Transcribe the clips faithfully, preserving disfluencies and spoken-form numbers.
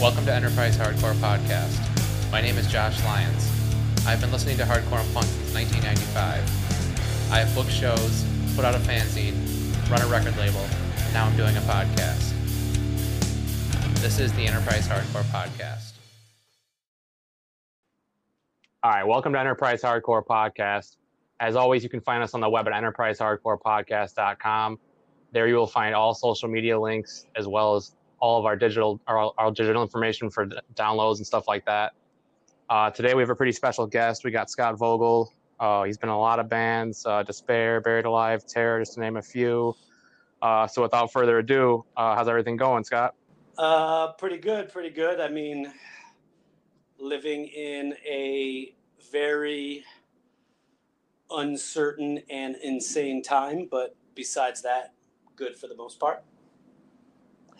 Welcome to Enterprise Hardcore Podcast. My name is Josh Lyons. I've been listening to hardcore and punk since nineteen ninety-five. I have booked shows, put out a fanzine, run a record label, and now I'm doing a podcast. This is the Enterprise Hardcore Podcast. All right, welcome to Enterprise Hardcore Podcast. As always, you can find us on the web at enterprise hardcore podcast dot com. There you will find all social media links as well as all of our digital our, our digital information for downloads and stuff like that. Uh, today we have a pretty special guest. We got Scott Vogel. Uh, he's been in a lot of bands, uh, Despair, Buried Alive, Terror, just to name a few. Uh, so without further ado, uh, how's everything going, Scott? Uh, pretty good, pretty good. I mean, living in a very uncertain and insane time, but besides that, good for the most part.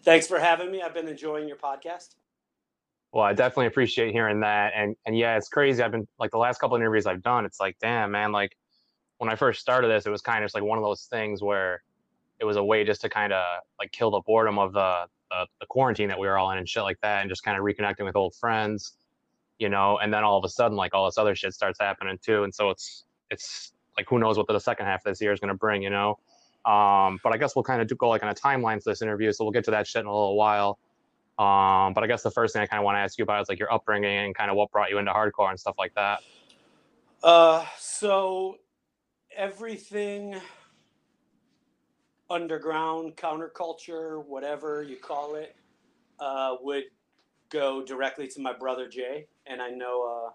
Thanks for having me. I've been enjoying your podcast. Well, I definitely appreciate hearing that. And and yeah, it's crazy. I've been, like, the last couple of interviews I've done, it's like, damn, man, like when I first started this, it was kind of just like one of those things where it was a way just to kind of like kill the boredom of the, the, the quarantine that we were all in and shit like that. And just kind of reconnecting with old friends, you know, and then all of a sudden, like all this other shit starts happening too. And so it's, it's like, who knows what the second half of this year is going to bring, you know? Um, but I guess we'll kind of do go like on a timeline for this interview. So we'll get to that shit in a little while. Um, but I guess the first thing I kind of want to ask you about is like your upbringing and kind of what brought you into hardcore and stuff like that. Uh, so everything underground, counterculture, whatever you call it, uh, would go directly to my brother Jay. And I know, uh,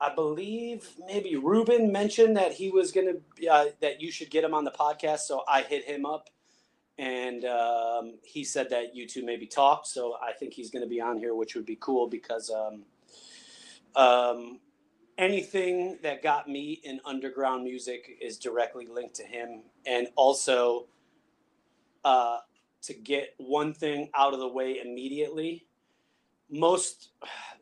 I believe maybe Ruben mentioned that he was going to, uh, that you should get him on the podcast. So I hit him up. And um, he said that you two maybe talked, so I think he's going to be on here, which would be cool because um, um, anything that got me in underground music is directly linked to him. And also, uh, to get one thing out of the way immediately, most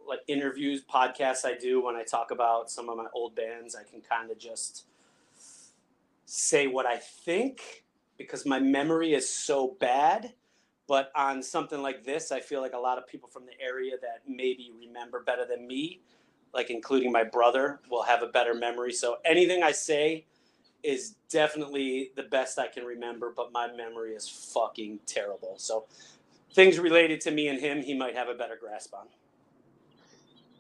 like interviews, podcasts I do when I talk about some of my old bands, I can kind of just say what I think, because my memory is so bad. But on something like this, I feel like a lot of people from the area that maybe remember better than me, like including my brother, will have a better memory. So anything I say is definitely the best I can remember, but my memory is fucking terrible. So things related to me and him, he might have a better grasp on.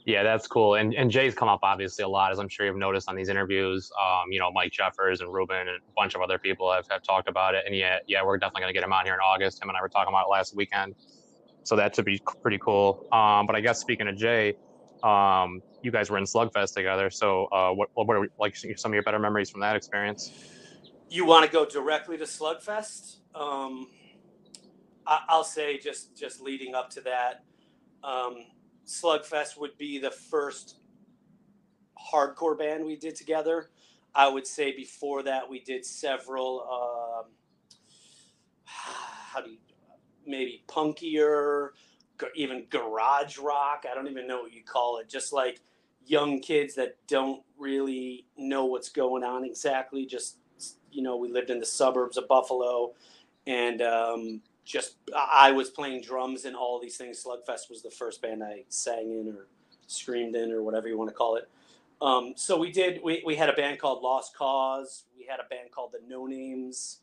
Yeah, that's cool. And and Jay's come up obviously a lot, as I'm sure you've noticed on these interviews. Um, you know, Mike Jeffers and Ruben and a bunch of other people have, have talked about it. And yeah, yeah, we're definitely gonna get him on here in August. Him and I were talking about it last weekend, so that should be pretty cool. Um, but I guess speaking of Jay, um, you guys were in Slugfest together. So uh, what what are like some of your better memories from that experience? You want to go directly to Slugfest? Um, I, I'll say just just leading up to that. Um, Slugfest would be the first hardcore band we did together. I would say before that we did several, um, how do you, maybe punkier, even garage rock. I don't even know what you call it. Just like young kids that don't really know what's going on exactly. Just, you know, we lived in the suburbs of Buffalo, and, um, just I was playing drums and all these things. Slugfest was the first band I sang in or screamed in or whatever you want to call it. Um, so we did, we, we had a band called Lost Cause. We had a band called the No Names,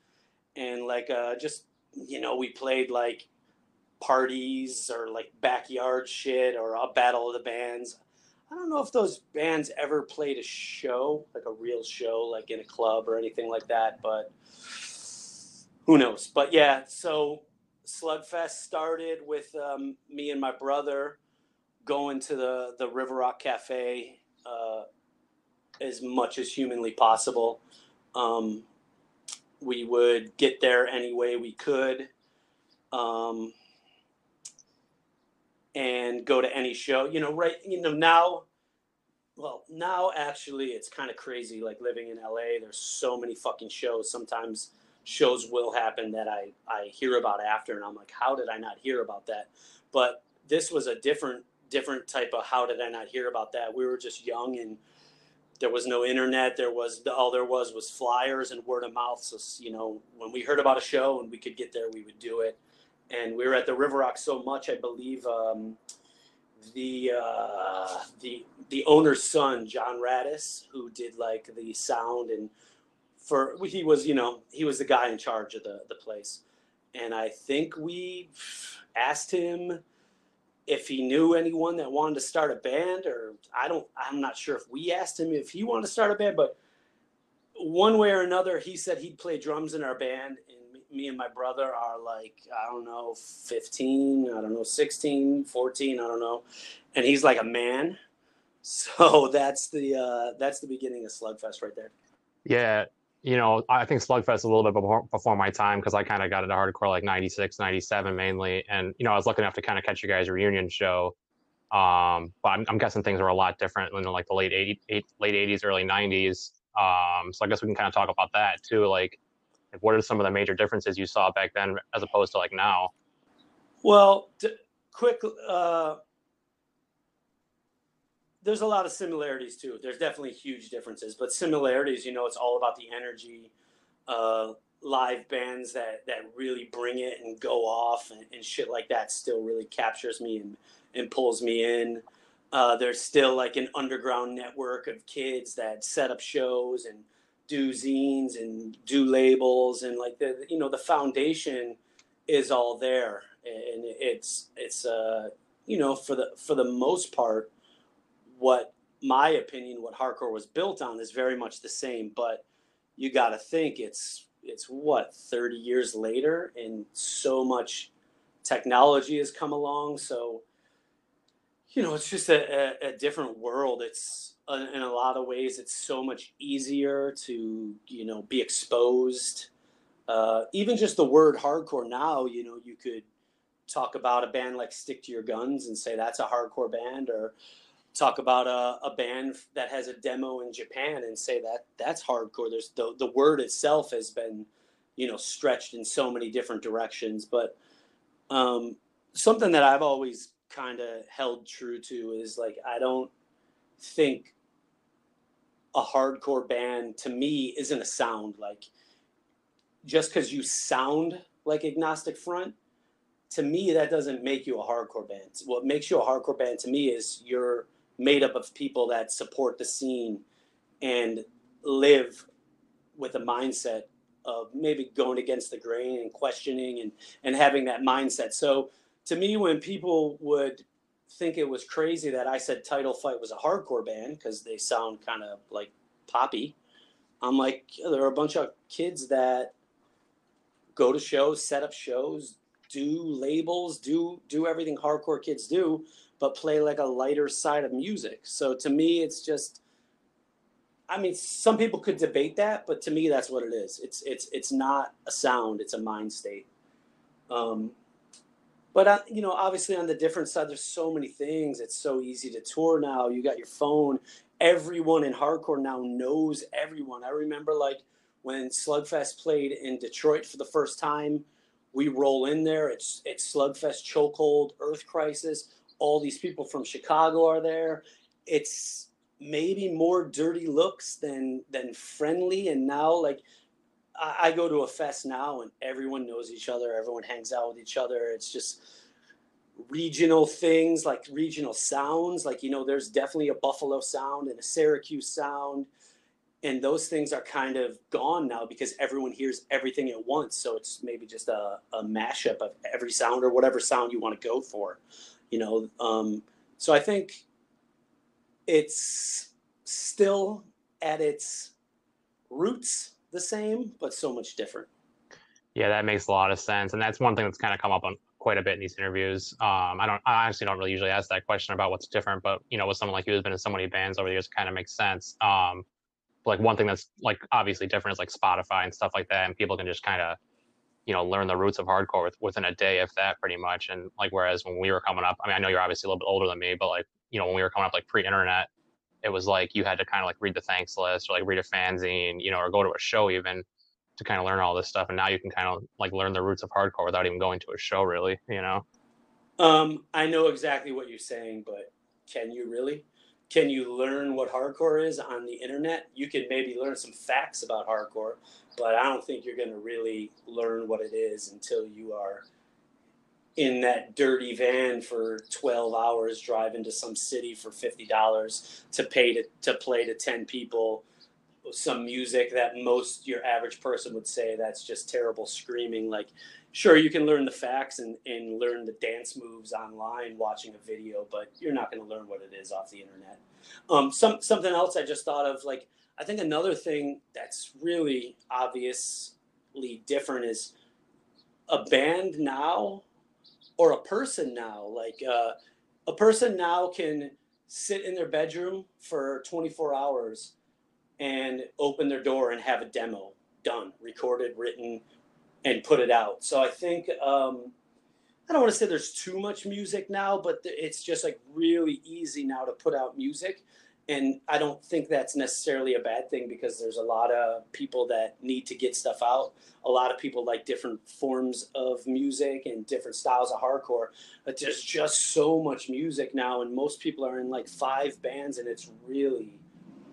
and like, uh, just, you know, we played like parties or like backyard shit or a battle of the bands. I don't know if those bands ever played a show, like a real show, like in a club or anything like that, but who knows? But yeah, so Slugfest started with um, me and my brother going to the, the River Rock Cafe uh, as much as humanly possible. Um, we would get there any way we could um, and go to any show. You know, right, you know, now, well, now actually it's kind of crazy, like living in L A, there's so many fucking shows. Sometimes shows will happen that I, I hear about after, and I'm like, how did I not hear about that? But this was a different different type of how did I not hear about that? We were just young, and there was no internet. There was all there was was flyers and word of mouth. So, you know, when we heard about a show and we could get there, we would do it. and we were at the River Rock so much, I believe um, the uh, the the owner's son, John Raddis, who did like the sound and for he was you know he was the guy in charge of the the place, and I think we asked him if he knew anyone that wanted to start a band, or I don't I'm not sure if we asked him if he wanted to start a band, but one way or another, he said he'd play drums in our band, and me and my brother are like, I don't know, fifteen, I don't know, sixteen, fourteen, I don't know, and he's like a man. So that's the uh, that's the beginning of Slugfest right there. Yeah, you know, I think Slugfest is a little bit before, before my time, because I kind of got into hardcore like ninety-six, ninety-seven mainly, and you know, I was lucky enough to kind of catch you guys' reunion show. Um, but I'm, I'm guessing things were a lot different in like the late eighties, late eighties, early nineties. Um, so I guess we can kind of talk about that too. Like, like, what are some of the major differences you saw back then as opposed to like now? Well, to, quick, uh, there's a lot of similarities too. There's definitely huge differences, but similarities, you know, it's all about the energy, uh, live bands that, that really bring it and go off and, and shit like that still really captures me and, and pulls me in. Uh, there's still like an underground network of kids that set up shows and do zines and do labels, and like the, you know, the foundation is all there, and it's it's uh you know for the for the most part, what my opinion, what hardcore was built on is very much the same. But you got to think it's it's what thirty years later, and so much technology has come along, so. You know, it's just a, a, a different world. It's uh, in a lot of ways, it's so much easier to, you know, be exposed. Uh, even just the word hardcore now, you know, you could talk about a band like Stick to Your Guns and say that's a hardcore band, or talk about a, a band that has a demo in Japan and say that that's hardcore. There's the, the word itself has been, you know, stretched in so many different directions. But um, something that I've always kind of held true to is like, I don't think a hardcore band to me isn't a sound. Like, just because you sound like Agnostic Front, to me that doesn't make you a hardcore band. What makes you a hardcore band to me is you're made up of people that support the scene and live with a mindset of maybe going against the grain and questioning and and having that mindset. So to me, when people would think it was crazy that I said Title Fight was a hardcore band because they sound kind of like poppy, I'm like, yeah, there are a bunch of kids that go to shows, set up shows, do labels, do do everything hardcore kids do, but play like a lighter side of music. So to me, it's just, I mean, some people could debate that, but to me, that's what it is. It's it's it's not a sound; it's a mind state. Um, But, you know, obviously on the different side, there's so many things. It's so easy to tour now. You got your phone. Everyone in hardcore now knows everyone. I remember, like, when Slugfest played in Detroit for the first time, we roll in there. It's, it's Slugfest, Chokehold, Earth Crisis. All these people from Chicago are there. It's maybe more dirty looks than than friendly. And now, like, I go to a fest now and everyone knows each other. Everyone hangs out with each other. It's just regional things, like regional sounds. Like, you know, there's definitely a Buffalo sound and a Syracuse sound. And those things are kind of gone now because everyone hears everything at once. So it's maybe just a, a mashup of every sound or whatever sound you want to go for, you know? Um, so I think it's still at its roots the same, but so much different. Yeah, that makes a lot of sense, and that's one thing that's kind of come up on quite a bit in these interviews. Um, I don't, I honestly don't really usually ask that question about what's different, but you know, with someone like you who's been in so many bands over the years, it kind of makes sense. Um, like one thing that's like obviously different is like Spotify and stuff like that, and people can just kind of, you know, learn the roots of hardcore with, within a day, if that, pretty much. And like, whereas when we were coming up, I mean, I know you're obviously a little bit older than me, but like, you know, when we were coming up, like pre-internet, it was like you had to kind of like read the thanks list or like read a fanzine, you know, or go to a show even to kind of learn all this stuff. And now you can kind of like learn the roots of hardcore without even going to a show, really, you know? Um, I know exactly what you're saying, but can you really? Can you learn what hardcore is on the internet? You can maybe learn some facts about hardcore, but I don't think you're going to really learn what it is until you are in that dirty van for twelve hours, driving to some city for fifty dollars to pay to, to play to ten people some music that most your average person would say that's just terrible screaming. Like, sure, you can learn the facts and, and learn the dance moves online watching a video, but you're not going to learn what it is off the internet. Um, some something else I just thought of, like, I think another thing that's really obviously different is a band now, or a person now, like uh, a person now can sit in their bedroom for twenty-four hours and open their door and have a demo done, recorded, written, and put it out. So I think, um, I don't want to say there's too much music now, but it's just like really easy now to put out music. And I don't think that's necessarily a bad thing, because there's a lot of people that need to get stuff out. A lot of people like different forms of music and different styles of hardcore. But there's just so much music now, and most people are in like five bands, and it's really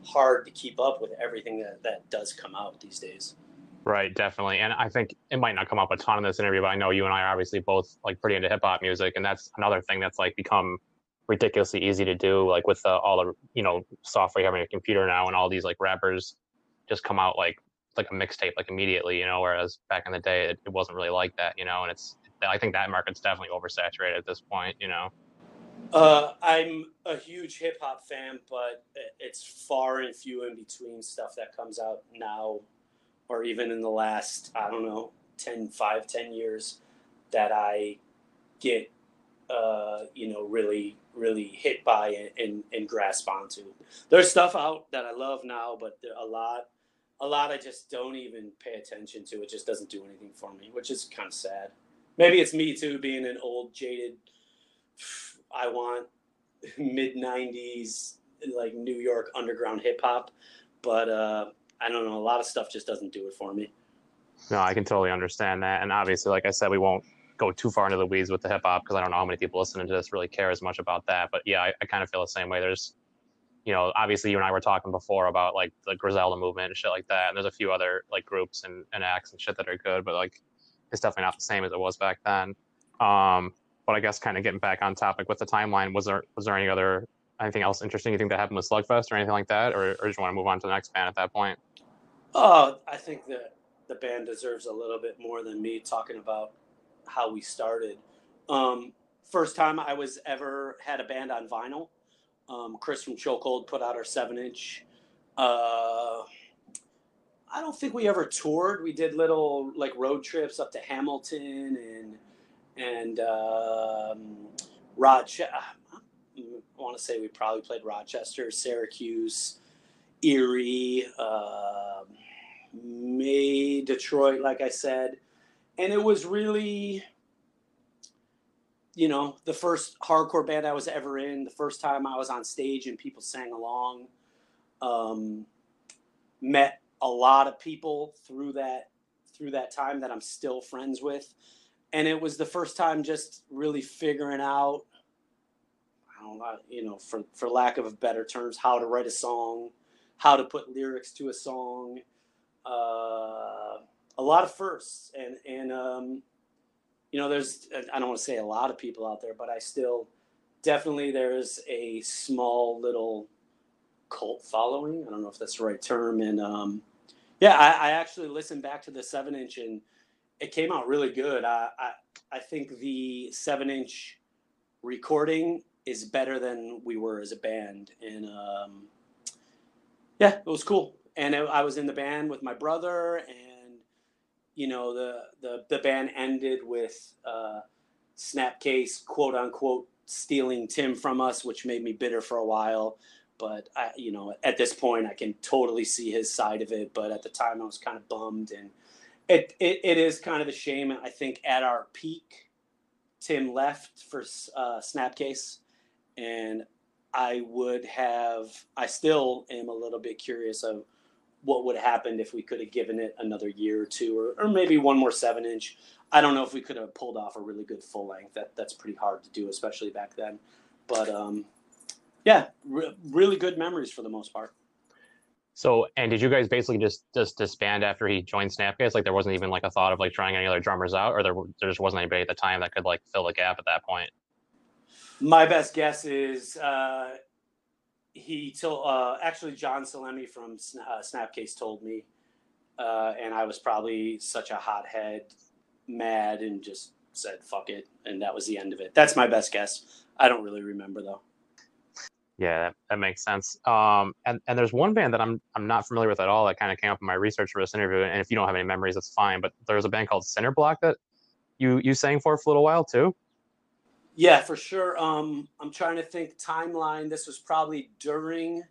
hard to keep up with everything that, that does come out these days. Right, definitely. And I think it might not come up a ton in this interview, but I know you and I are obviously both like pretty into hip-hop music, and that's another thing that's like become ridiculously easy to do, like with uh, all the, you know, software you have on your computer now, and all these like rappers just come out like like a mixtape like immediately, you know, whereas back in the day it, it wasn't really like that, you know. And it's, I think that market's definitely oversaturated at this point, you know. Uh, I'm a huge hip-hop fan, but it's far and few in between stuff that comes out now, or even in the last, I don't know, ten, five, ten years that I get, uh, you know, really, really hit by and, and, and grasp onto. There's stuff out that I love now, but there a lot, a lot I just don't even pay attention to. It just doesn't do anything for me, which is kind of sad. Maybe it's me too, being an old, jaded, I want mid nineties, like New York underground hip hop. But uh, I don't know, a lot of stuff just doesn't do it for me. No, I can totally understand that. And obviously, like I said, we won't go too far into the weeds with the hip hop, because I don't know how many people listening to this really care as much about that. But yeah, I, I kind of feel the same way. There's, you know, obviously you and I were talking before about like the Griselda movement and shit like that. And there's a few other like groups and, and acts and shit that are good, but like it's definitely not the same as it was back then. Um, But I guess kind of getting back on topic with the timeline, was there was there any other anything else interesting you think that happened with Slugfest or anything like that, or or just want to move on to the next band at that point? Oh, I think that the band deserves a little bit more than me talking about how we started. Um, first time I was ever had a band on vinyl. Um, Chris from Chokehold put out our seven inch. Uh, I don't think we ever toured. We did little like road trips up to Hamilton and. And um, Rochester, I want to say we probably played Rochester, Syracuse, Erie, uh, May, Detroit, like I said. And it was really, you know, the first hardcore band I was ever in, the first time I was on stage and people sang along. Um, met a lot of people through that through that time that I'm still friends with. And it was the first time just really figuring out, I don't know, you know, for, for lack of better terms, how to write a song, how to put lyrics to a song, uh, a lot of firsts. And, and um, you know, there's, I don't want to say a lot of people out there, but I still, definitely there's a small little cult following. I don't know if that's the right term. And um, yeah, I, I actually listened back to the seven inch and it came out really good. I, I I think the seven inch recording is better than we were as a band, and um, yeah, it was cool. And it, I was in the band with my brother, and you know the the, the band ended with uh, Snapcase quote unquote stealing Tim from us, which made me bitter for a while. But I, you know, at this point, I can totally see his side of it. But at the time, I was kind of bummed and. It, it it is kind of a shame. I think at our peak, Tim left for uh, Snapcase, and I would have. I still am a little bit curious of what would have happened if we could have given it another year or two, or, or maybe one more seven inch. I don't know if we could have pulled off a really good full length. That that's pretty hard to do, especially back then. But um, yeah, re- really good memories for the most part. So, and did you guys basically just just disband after he joined Snapcase? Like, there wasn't even like a thought of like trying any other drummers out, or there there just wasn't anybody at the time that could like fill the gap at that point? My best guess is uh, he told uh, actually John Salemi from uh, Snapcase told me, uh, and I was probably such a hothead, mad, and just said fuck it, and that was the end of it. That's my best guess. I don't really remember though. Yeah, that, that makes sense. Um, and, and there's one band that I'm I'm not familiar with at all that kind of came up in my research for this interview. And if you don't have any memories, that's fine. But there's a band called Cinderblock that you you sang for for a little while too. Yeah, for sure. Um, I'm trying to think timeline. This was probably during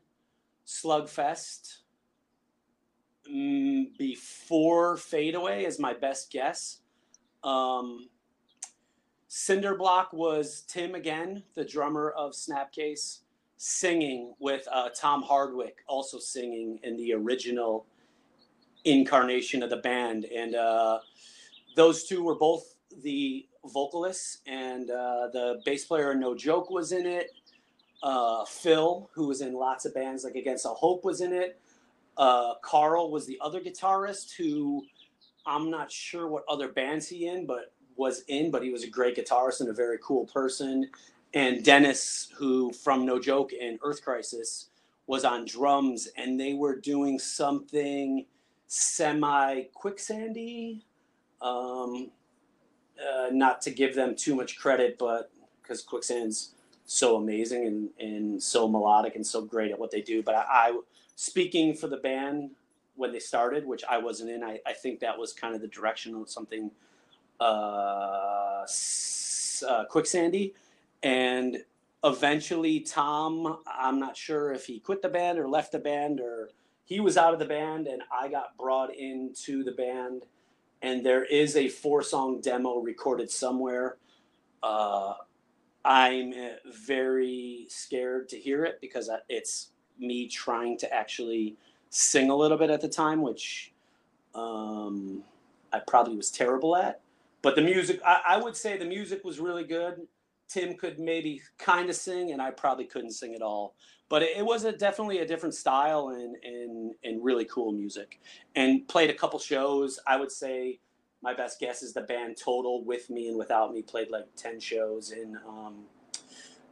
Slugfest, mm, before Fade Away is my best guess. Um, Cinderblock was Tim again, the drummer of Snapcase, singing with uh, Tom Hardwick, also singing in the original incarnation of the band. And uh, those two were both the vocalists, and uh, the bass player No Joke was in it. Uh, Phil, who was in lots of bands like Against All Hope, was in it. Uh, Carl was the other guitarist who I'm not sure what other bands he in, but was in, but he was a great guitarist and a very cool person. And Dennis, who from No Joke and Earth Crisis, was on drums, and they were doing something semi-quicksandy. Um, uh, not to give them too much credit, but because Quicksand's so amazing and, and so melodic and so great at what they do. But I, I speaking for the band when they started, which I wasn't in, I, I think that was kind of the direction of something uh, s- uh, quicksandy. And eventually Tom, I'm not sure if he quit the band or left the band, or he was out of the band and I got brought into the band. And there is a four song demo recorded somewhere. Uh, I'm very scared to hear it because it's me trying to actually sing a little bit at the time, which um, I probably was terrible at. But the music, I, I would say the music was really good. Tim could maybe kind of sing, and I probably couldn't sing at all. But it was a, definitely a different style and, and and really cool music. And played a couple shows. I would say my best guess is the band total, with me and without me, played like ten shows. And um,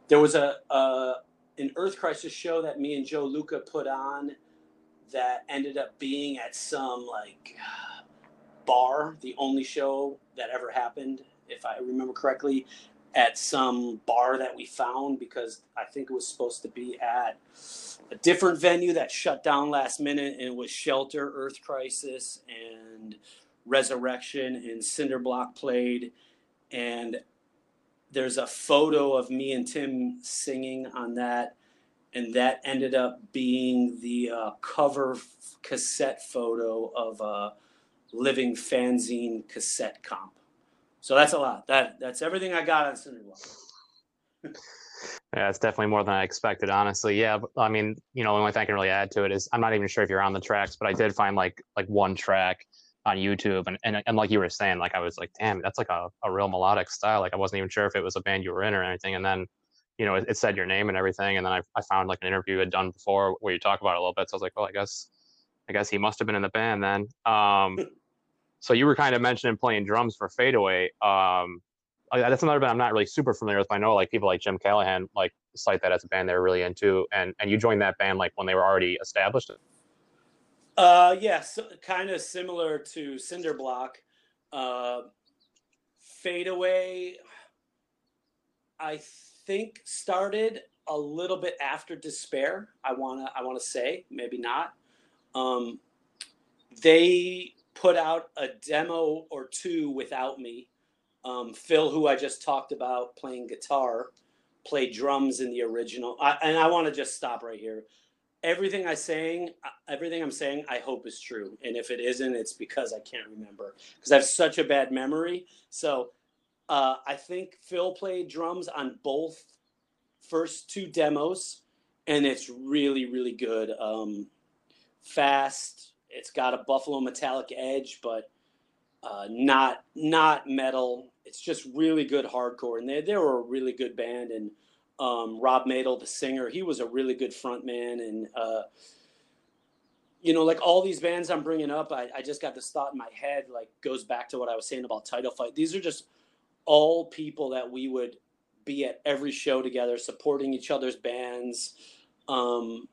there was a, a an Earth Crisis show that me and Joe Luca put on that ended up being at some like bar, the only show that ever happened, if I remember correctly, at some bar that we found, because I think it was supposed to be at a different venue that shut down last minute, and it was Shelter, Earth Crisis, and Resurrection, and Cinderblock played. And there's a photo of me and Tim singing on that, and that ended up being the uh, cover cassette photo of a Living Fanzine cassette comp. So that's a lot. That that's everything I got on Cinderblock. Yeah, it's definitely more than I expected, honestly. Yeah, but, I mean, you know, the only thing I can really add to it is I'm not even sure if you're on the tracks, but I did find like like one track on YouTube, and and, and like you were saying, like I was like, damn, that's like a, a real melodic style. Like I wasn't even sure if it was a band you were in or anything. And then, you know, it, it said your name and everything. And then I I found like an interview you had done before where you talk about it a little bit. So I was like, well, I guess I guess he must have been in the band then. Um, So you were kind of mentioning playing drums for Fade Away. Um, that's another band I'm not really super familiar with, but I know like people like Jim Callahan like cite that as a band they're really into. And and you joined that band like when they were already established. Uh, yeah, so, kind of similar to Cinderblock. Uh, Fade Away, I think, started a little bit after Despair. I wanna I wanna say maybe not. Um, they put out a demo or two without me. Um, Phil, who I just talked about playing guitar, played drums in the original. I, and I want to just stop right here. Everything I saying, everything I'm saying, I hope is true. And if it isn't, it's because I can't remember, because I have such a bad memory. So uh, I think Phil played drums on both first two demos, and it's really, really good. Um, fast. It's got a Buffalo metallic edge, but uh, not not metal. It's just really good hardcore. And they, they were a really good band. And um, Rob Madel, the singer, he was a really good front man. And uh, you know, like all these bands I'm bringing up, I, I just got this thought in my head, like goes back to what I was saying about Title Fight. These are just all people that we would be at every show together, supporting each other's bands. Um,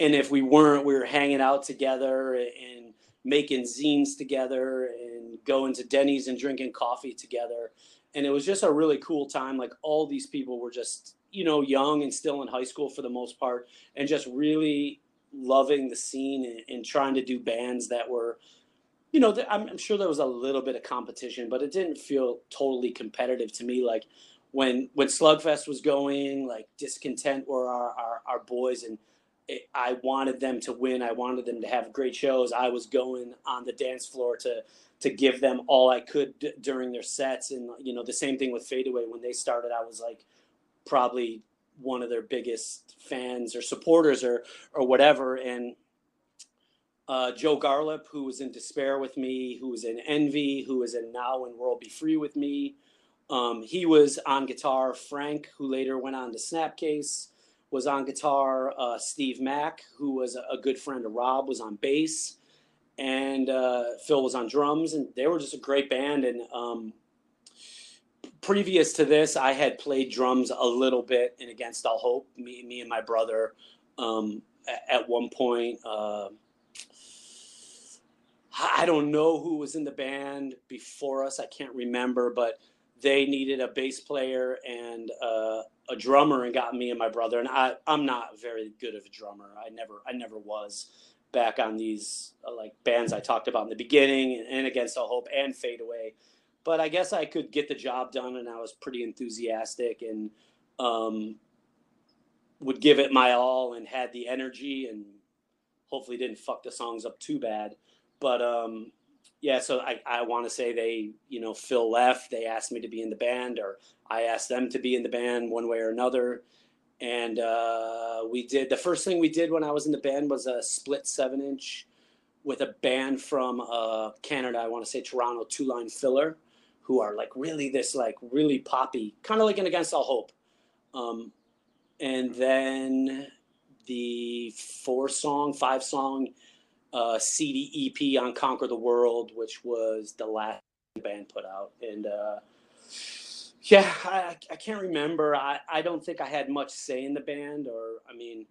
and if we weren't, we were hanging out together and making zines together and going to Denny's and drinking coffee together. And it was just a really cool time. Like all these people were just, you know, young and still in high school for the most part, and just really loving the scene and, and trying to do bands that were, you know, th- I'm, I'm sure there was a little bit of competition, but it didn't feel totally competitive to me. Like when, when Slugfest was going, like Discontent were our, our, our boys, and it, I wanted them to win. I wanted them to have great shows. I was going on the dance floor to, to give them all I could d- during their sets. And, you know, the same thing with Fade Away. When they started, I was like, probably one of their biggest fans or supporters or, or whatever. And uh, Joe Garlip, who was in Despair with me, who was in Envy, who is in Now and World Be Free with me. Um, he was on guitar. Frank, who later went on to Snapcase, was on guitar. Uh, Steve Mack, who was a, a good friend of Rob, was on bass. And uh, Phil was on drums. And they were just a great band. And, um, previous to this, I had played drums a little bit in Against All Hope. Me, me and my brother, um, at one point. Uh, I don't know who was in the band before us. I can't remember, but they needed a bass player and uh, a drummer, and got me and my brother. And I, I'm not very good of a drummer. I never, I never was. Back on these uh, like bands I talked about in the beginning, and, and Against All Hope and Fade Away. But I guess I could get the job done, and I was pretty enthusiastic and um, would give it my all and had the energy, and hopefully didn't fuck the songs up too bad. But um, yeah, so I, I want to say they, you know, Phil left. They asked me to be in the band, or I asked them to be in the band one way or another. And uh, we did, the first thing we did when I was in the band was a split seven inch with a band from uh, Canada. I want to say Toronto, Two Line Filler, who are like really this like really poppy, kind of like an Against All Hope. Um, and then the four song, five song uh, C D E P on Conquer the World, which was the last band put out. And uh, yeah, I, I can't remember. I, I don't think I had much say in the band, or I mean,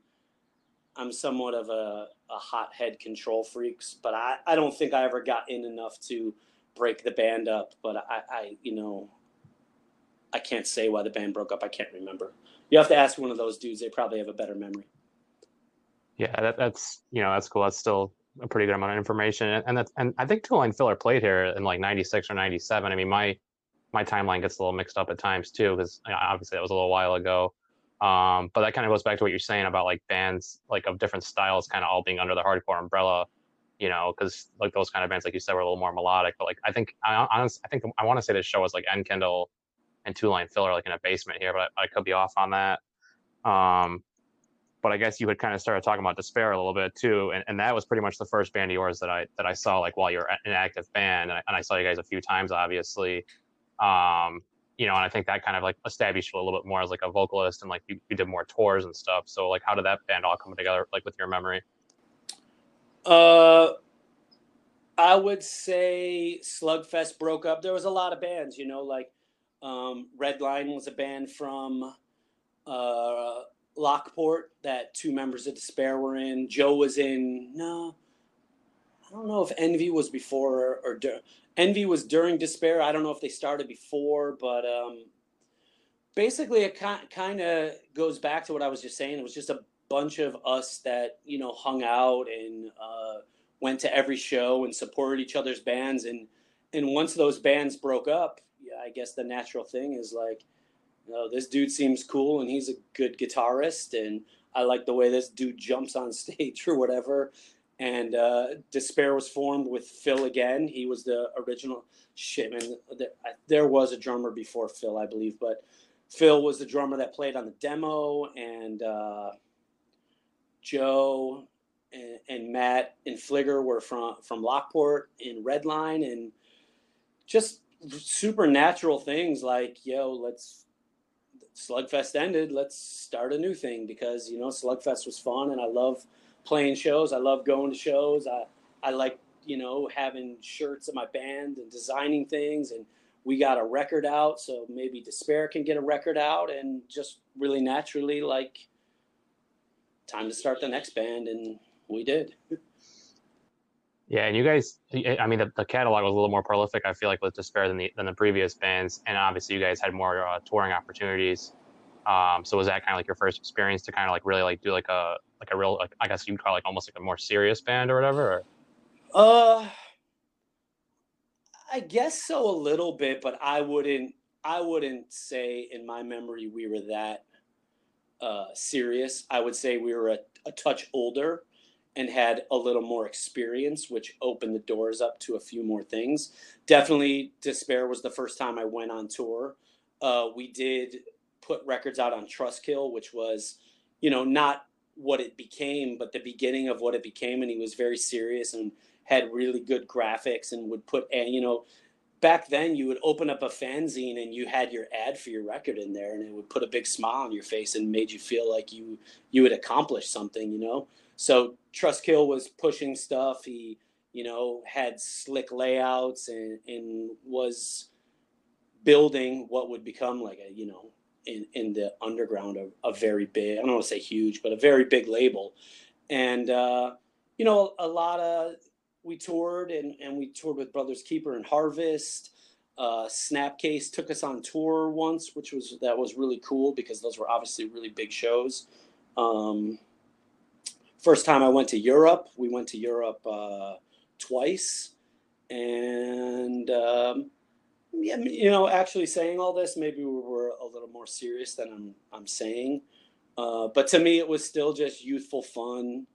I'm somewhat of a, a hothead control freaks, but I, I don't think I ever got in enough to break the band up, but I, I, you know, I can't say why the band broke up. I can't remember. You have to ask one of those dudes. They probably have a better memory. Yeah, that, that's, you know, that's cool. That's still a pretty good amount of information. And, and that's, and I think Two Line Filler played here in like ninety-six or ninety-seven. I mean, my, my timeline gets a little mixed up at times too, because obviously that was a little while ago. Um, but that kind of goes back to what you're saying about like bands, like of different styles, kind of all being under the hardcore umbrella. You know, because like those kind of bands, like you said, were a little more melodic. But like, I think, I honestly, I think I want to say this show was like N Kindle and Two Line Filler, like in a basement here, but I, I could be off on that. Um, but I guess you had kind of started talking about Despair a little bit too, and, and that was pretty much the first band of yours that I that I saw like while you're an active band, and I, and I saw you guys a few times, obviously. Um, you know, and I think that kind of like established you a little bit more as like a vocalist, and like you, you did more tours and stuff. So like, how did that band all come together, like with your memory? Uh, I would say Slugfest broke up. There was a lot of bands, you know, like um, Redline was a band from uh, Lockport that two members of Despair were in. Joe was in, no, I don't know if Envy was before or, or dur- Envy was during Despair. I don't know if they started before, but um, basically it ki- kind of goes back to what I was just saying. It was just a bunch of us that, you know, hung out and uh, went to every show and supported each other's bands. And, and once those bands broke up, yeah, I guess the natural thing is like, you know, this dude seems cool and he's a good guitarist, and I like the way this dude jumps on stage or whatever. And uh, Despair was formed with Phil again. He was the original shit, man. There, I, there was a drummer before Phil, I believe, but Phil was the drummer that played on the demo, and uh, Joe and, and Matt and Fligger were from, from Lockport in Redline, and just supernatural things like, yo, let's Slugfest ended. Let's start a new thing, because, you know, Slugfest was fun and I love playing shows. I love going to shows. I, I like, you know, having shirts of my band and designing things. And we got a record out, so maybe Despair can get a record out. And just really naturally, like, time to start the next band. And we did. Yeah, and you guys, I mean, the, the catalog was a little more prolific, I feel like, with Despair than the than the previous bands, and obviously you guys had more uh, touring opportunities. Um, so was that kind of like your first experience to kind of like really like do like a like a real, like, I guess you'd call it like almost like a more serious band or whatever? Or? Uh, I guess so a little bit, but I wouldn't I wouldn't say in my memory we were that uh, serious. I would say we were a, a touch older and had a little more experience, which opened the doors up to a few more things. Definitely Despair was the first time I went on tour. Uh, we did put records out on Trustkill, which was, you know, not what it became, but the beginning of what it became. And he was very serious and had really good graphics and would put, and you know, back then you would open up a fanzine and you had your ad for your record in there, and it would put a big smile on your face and made you feel like you, you had accomplished something, you know? So Trustkill was pushing stuff. He, you know, had slick layouts and, and was building what would become like a, you know, in, in the underground, a, a very big, I don't want to say huge, but a very big label. And, uh, you know, a lot of, we toured and, and we toured with Brothers Keeper and Harvest. Uh, Snapcase took us on tour once, which was, that was really cool because those were obviously really big shows. Um, First time I went to Europe, we went to Europe uh, twice. And, um, yeah, you know, actually saying all this, maybe we were a little more serious than I'm, I'm saying. Uh, but to me, it was still just youthful fun,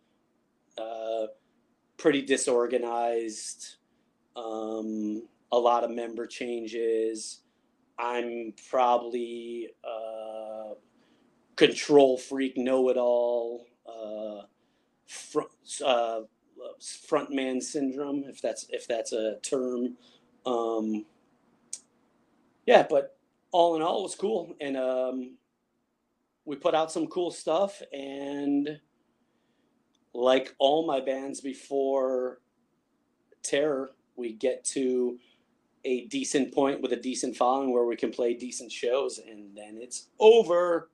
uh, pretty disorganized, um, a lot of member changes. I'm probably uh, control freak, know-it-all, uh, front uh frontman syndrome, if that's if that's a term. Um yeah, but all in all it was cool, and um we put out some cool stuff. And like all my bands before Terror, we get to a decent point with a decent following where we can play decent shows, and then it's over.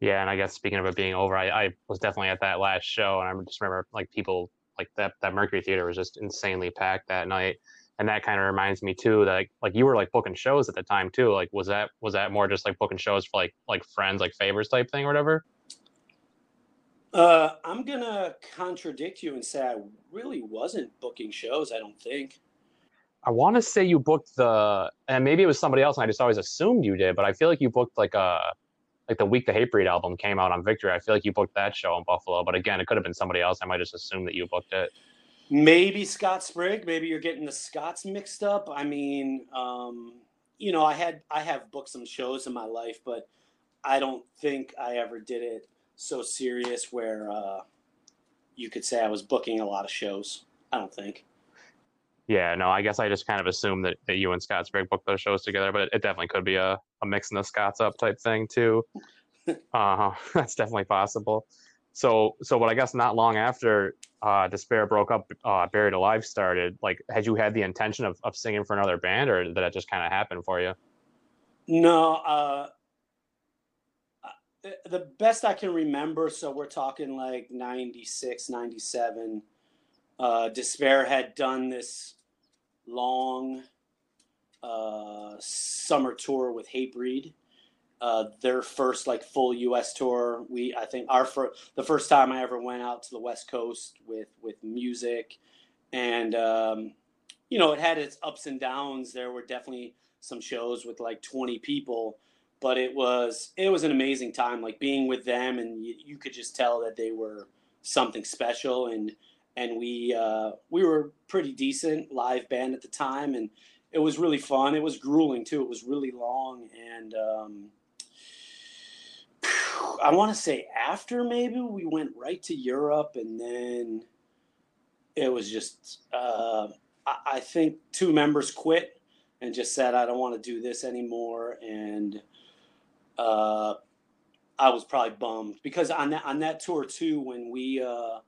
Yeah, and I guess speaking of it being over, I, I was definitely at that last show, and I just remember like people like that that Mercury Theater was just insanely packed that night, and that kind of reminds me too that like, like you were like booking shows at the time too. Like was that was that more just like booking shows for like like friends, like favors type thing or whatever? Uh, I'm gonna contradict you and say I really wasn't booking shows. I don't think. I want to say you booked the, and maybe it was somebody else, and I just always assumed you did, but I feel like you booked like a. Like the week the Hatebreed album came out on Victory, I feel like you booked that show in Buffalo. But again, it could have been somebody else. I might just assume that you booked it. Maybe Scott Sprigg. Maybe you're getting the Scots mixed up. I mean, um, you know, I had I have booked some shows in my life, but I don't think I ever did it so serious where uh, you could say I was booking a lot of shows. I don't think. Yeah, no, I guess I just kind of assumed that, that you and Scott Sprigg booked those shows together, but it, it definitely could be a, a mixing the Scots up type thing too. Uh, that's definitely possible. So, so what I guess not long after uh, Despair broke up, uh, Buried Alive started, like, had you had the intention of, of singing for another band, or did that just kind of happen for you? No, uh, the best I can remember, so we're talking like ninety-six, ninety-seven, Uh, Despair had done this long uh, summer tour with Hatebreed. Uh, their first like full U S tour. We, I think, our fir- the first time I ever went out to the West Coast with with music, and um, you know, it had its ups and downs. There were definitely some shows with like twenty people, but it was it was an amazing time. Like being with them, and you, you could just tell that they were something special. And And we uh, we were pretty decent live band at the time, and it was really fun. It was grueling too. It was really long, and um, I want to say after maybe we went right to Europe, and then it was just uh, I, I think two members quit and just said I don't want to do this anymore, and uh, I was probably bummed because on that, on that tour too, when we uh,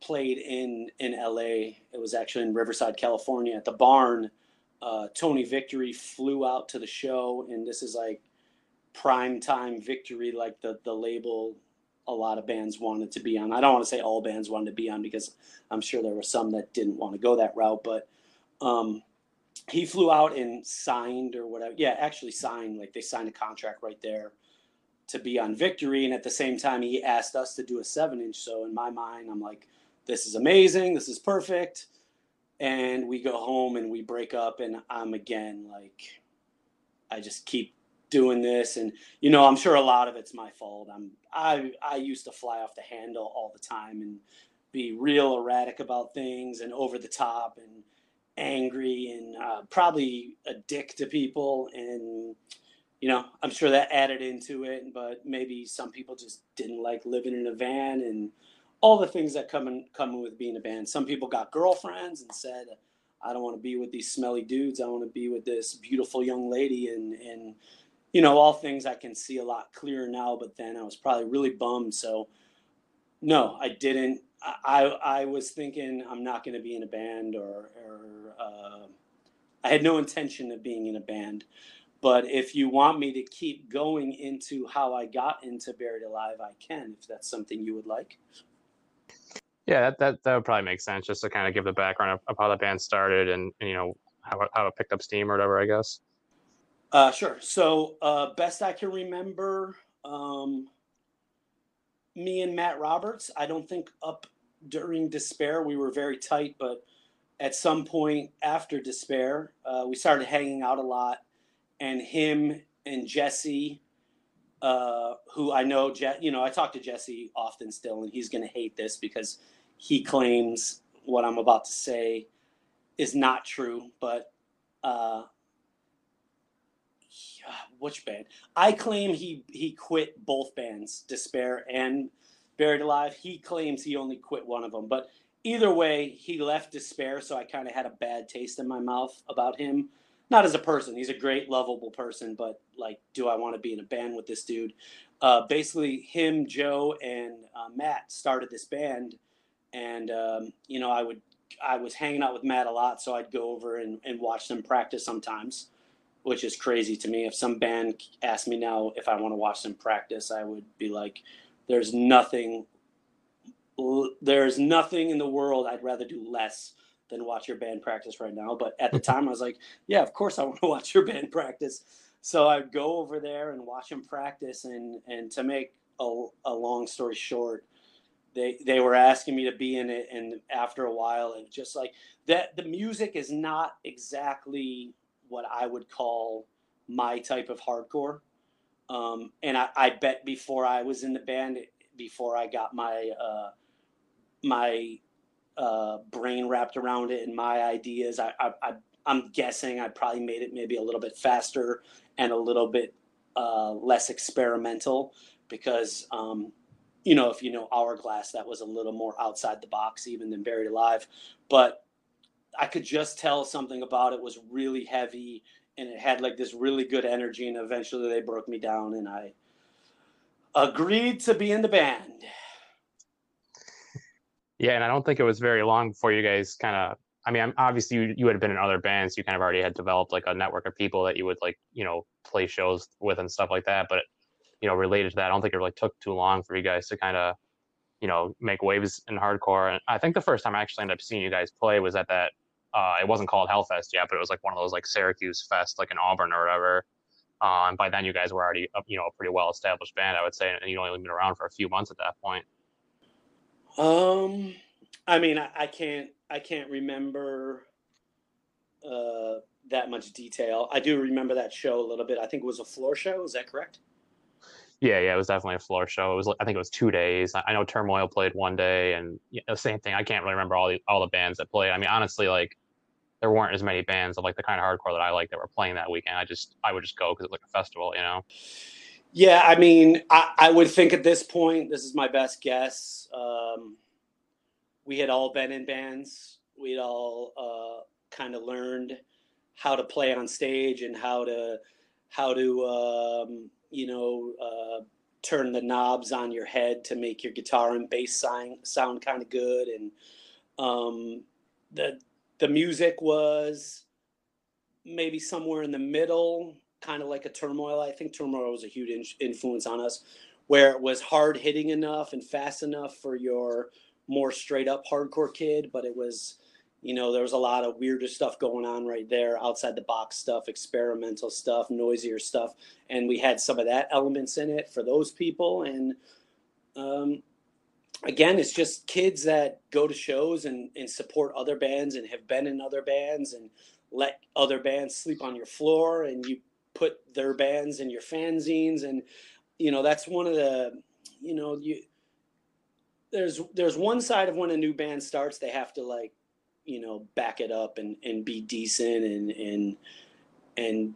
played in, in L A, it was actually in Riverside, California at the Barn. Uh, Tony Victory flew out to the show, and this is like prime time Victory, like the, the label a lot of bands wanted to be on. I don't want to say all bands wanted to be on because I'm sure there were some that didn't want to go that route, but um, he flew out and signed or whatever. Yeah, actually signed, like they signed a contract right there to be on Victory. And at the same time, he asked us to do a seven inch. So in my mind, I'm like, this is amazing. This is perfect. And we go home and we break up, and I'm again, like, I just keep doing this. And, you know, I'm sure a lot of it's my fault. I'm, I, I used to fly off the handle all the time and be real erratic about things and over the top and angry and uh, probably a dick to people. And, you know, I'm sure that added into it, but maybe some people just didn't like living in a van and all the things that come in, come with being a band. Some people got girlfriends and said, I don't want to be with these smelly dudes. I want to be with this beautiful young lady. And, and, you know, all things I can see a lot clearer now, but then I was probably really bummed. So no, I didn't. I, I was thinking I'm not going to be in a band or, or uh, I had no intention of being in a band. But if you want me to keep going into how I got into Buried Alive, I can, if that's something you would like. Yeah, that that, that would probably make sense, just to kind of give the background of, of how the band started and, and, you know, how, how it picked up steam or whatever, I guess. Uh, sure. So uh, best I can remember, um, me and Matt Roberts, I don't think up during Despair we were very tight, but at some point after Despair, uh, we started hanging out a lot. And him and Jesse, uh, who I know, Je- you know, I talk to Jesse often still, and he's going to hate this because he claims what I'm about to say is not true. But uh, yeah, which band? I claim he, he quit both bands, Despair and Buried Alive. He claims he only quit one of them. But either way, he left Despair, so I kind of had a bad taste in my mouth about him. Not as a person. He's a great, lovable person, but, like, do I want to be in a band with this dude? Uh, basically, him, Joe, and uh, Matt started this band, and, um, you know, I would I was hanging out with Matt a lot, so I'd go over and, and watch them practice sometimes, which is crazy to me. If some band asked me now if I want to watch them practice, I would be like, there's nothing, there's nothing in the world I'd rather do less than watch your band practice right now. But at the time I was like, yeah, of course I want to watch your band practice. So I'd go over there and watch them practice. And, and to make a, a long story short, they, they were asking me to be in it. And after a while, it just like that, the music is not exactly what I would call my type of hardcore. Um, and I, I bet before I was in the band, before I got my, uh, my, uh brain wrapped around it and my ideas, I, I I I'm guessing I probably made it maybe a little bit faster and a little bit uh less experimental, because um you know, if you know Hourglass, that was a little more outside the box even than Buried Alive. But I could just tell something about it was really heavy and it had like this really good energy, and eventually they broke me down and I agreed to be in the band. Yeah, and I don't think it was very long before you guys kind of, I mean, obviously you, you had been in other bands. You kind of already had developed like a network of people that you would like, you know, play shows with and stuff like that. But, you know, related to that, I don't think it like took too long for you guys to kind of, you know, make waves in hardcore. And I think the first time I actually ended up seeing you guys play was at that, uh, it wasn't called Hellfest yet, but it was like one of those like Syracuse Fest, like in Auburn or whatever. Uh, and by then you guys were already, you know, a pretty well-established band, I would say. And you'd only been around for a few months at that point. Um, I mean, I, I can't, I can't remember, uh, that much detail. I do remember that show a little bit. I think it was a floor show. Is that correct? Yeah. Yeah. It was definitely a floor show. It was, I think it was two days. I know Turmoil played one day, and you know, same thing. I can't really remember all the, all the bands that played. I mean, honestly, like there weren't as many bands of like the kind of hardcore that I like that were playing that weekend. I just, I would just go cause it was like a festival, you know? Yeah, I mean, I, I would think at this point, this is my best guess. Um, we had all been in bands. We'd all uh, kind of learned how to play on stage and how to, how to um, you know, uh, turn the knobs on your head to make your guitar and bass sound, sound kind of good. And um, the the music was maybe somewhere in the middle, kind of like a Turmoil. I think Turmoil was a huge in- influence on us, where it was hard hitting enough and fast enough for your more straight up hardcore kid, but it was, you know, there was a lot of weirder stuff going on right there, outside the box stuff, experimental stuff, noisier stuff. And we had some of that elements in it for those people. And um, again, it's just kids that go to shows and, and support other bands and have been in other bands and let other bands sleep on your floor, and you put their bands in your fanzines. And, you know, that's one of the, you know, you there's, there's one side of when a new band starts, they have to like, you know, back it up and, and be decent and, and, and,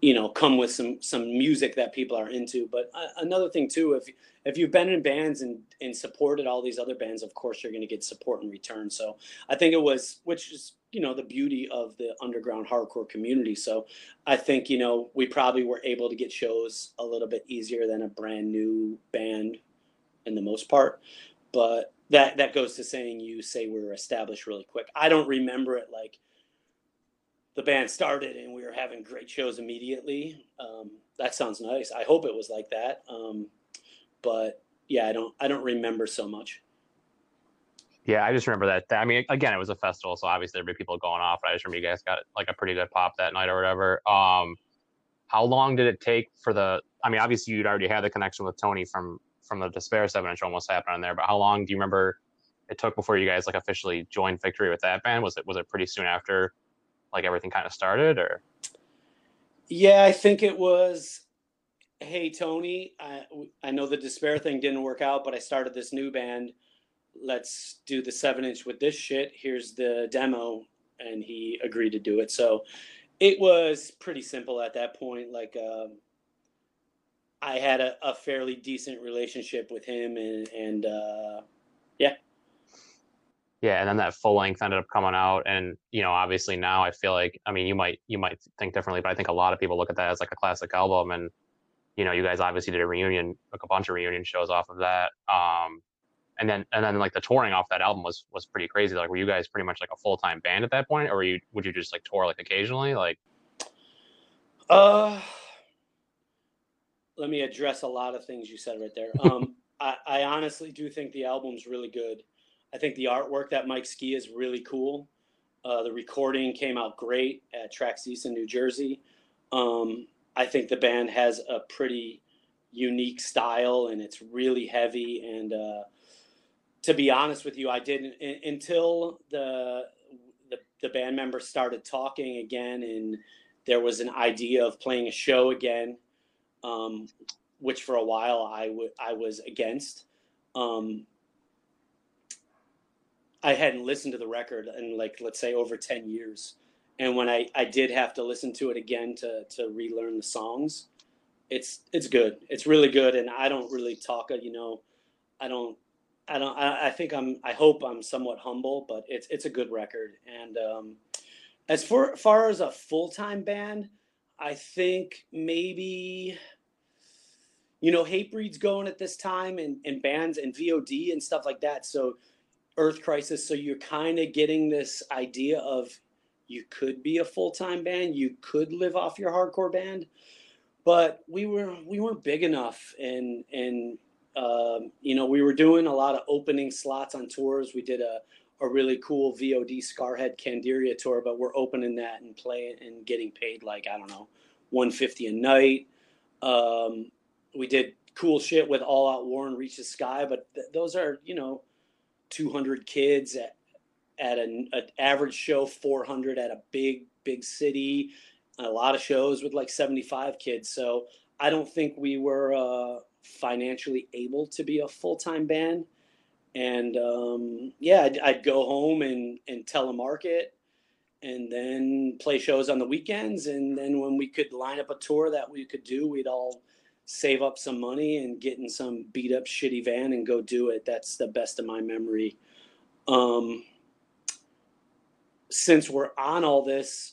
you know, come with some, some music that people are into. But uh, another thing too, if, if you've been in bands and, and supported all these other bands, of course you're going to get support in return. So I think it was, which is, you know, the beauty of the underground hardcore community. So I think, you know, we probably were able to get shows a little bit easier than a brand new band in the most part, but That that goes to saying you say we were established really quick. I don't remember it like the band started and we were having great shows immediately. Um, that sounds nice. I hope it was like that. Um, but yeah, I don't I don't remember so much. Yeah, I just remember that. I mean, again, it was a festival, so obviously there'd be people going off. But I just remember you guys got like a pretty good pop that night or whatever. Um, how long did it take for the? I mean, obviously you'd already had the connection with Tony from. from the Despair seven inch almost happened on there, but how long do you remember it took before you guys like officially joined Victory with that band? Was it was it pretty soon after like everything kind of started, or? Yeah, I think it was, hey, Tony, I, I know the Despair thing didn't work out, but I started this new band. Let's do the seven inch with this shit. Here's the demo. And he agreed to do it. So it was pretty simple at that point. Like, um, I had a, a fairly decent relationship with him, and, and uh, yeah. Yeah. And then that full length ended up coming out. And, you know, obviously now I feel like, I mean, you might, you might think differently, but I think a lot of people look at that as like a classic album. And, you know, you guys obviously did a reunion, like a bunch of reunion shows off of that. Um, and then, and then like the touring off that album was, was pretty crazy. Like, were you guys pretty much like a full-time band at that point, or were you, would you just like tour like occasionally? Like, uh, let me address a lot of things you said right there. Um, I, I honestly do think the album's really good. I think the artwork that Mike Ski is really cool. Uh, the recording came out great at Trax East in New Jersey. Um, I think the band has a pretty unique style, and it's really heavy. And uh, to be honest with you, I didn't in, until the, the the band members started talking again, and there was an idea of playing a show again. Um, which for a while I, w- I was against. Um, I hadn't listened to the record in like, let's say over ten years. And when I, I did have to listen to it again to, to relearn the songs, it's, it's good. It's really good. And I don't really talk, you know, I don't, I don't, I, I think I'm, I hope I'm somewhat humble, but it's, it's a good record. And um, as far, far as a full-time band, I think maybe, you know, Hatebreed's going at this time, and, and bands and V O D and stuff like that. So Earth Crisis. So you're kind of getting this idea of you could be a full-time band. You could live off your hardcore band, but we were, we weren't big enough. And, and, um, you know, we were doing a lot of opening slots on tours. We did a, a really cool V O D Scarhead Candiria tour, but we're opening that and playing and getting paid like, I don't know, one hundred fifty a night. Um, we did cool shit with All Out War and Reach the Sky, but th- those are, you know, two hundred kids at, at an, an average show, four hundred at a big, big city, a lot of shows with like seventy-five kids. So I don't think we were uh, financially able to be a full-time band. And, um, yeah, I'd, I'd go home and, and telemarket and then play shows on the weekends. And then when we could line up a tour that we could do, we'd all save up some money and get in some beat up shitty van and go do it. That's the best of my memory. Um, since we're on all this,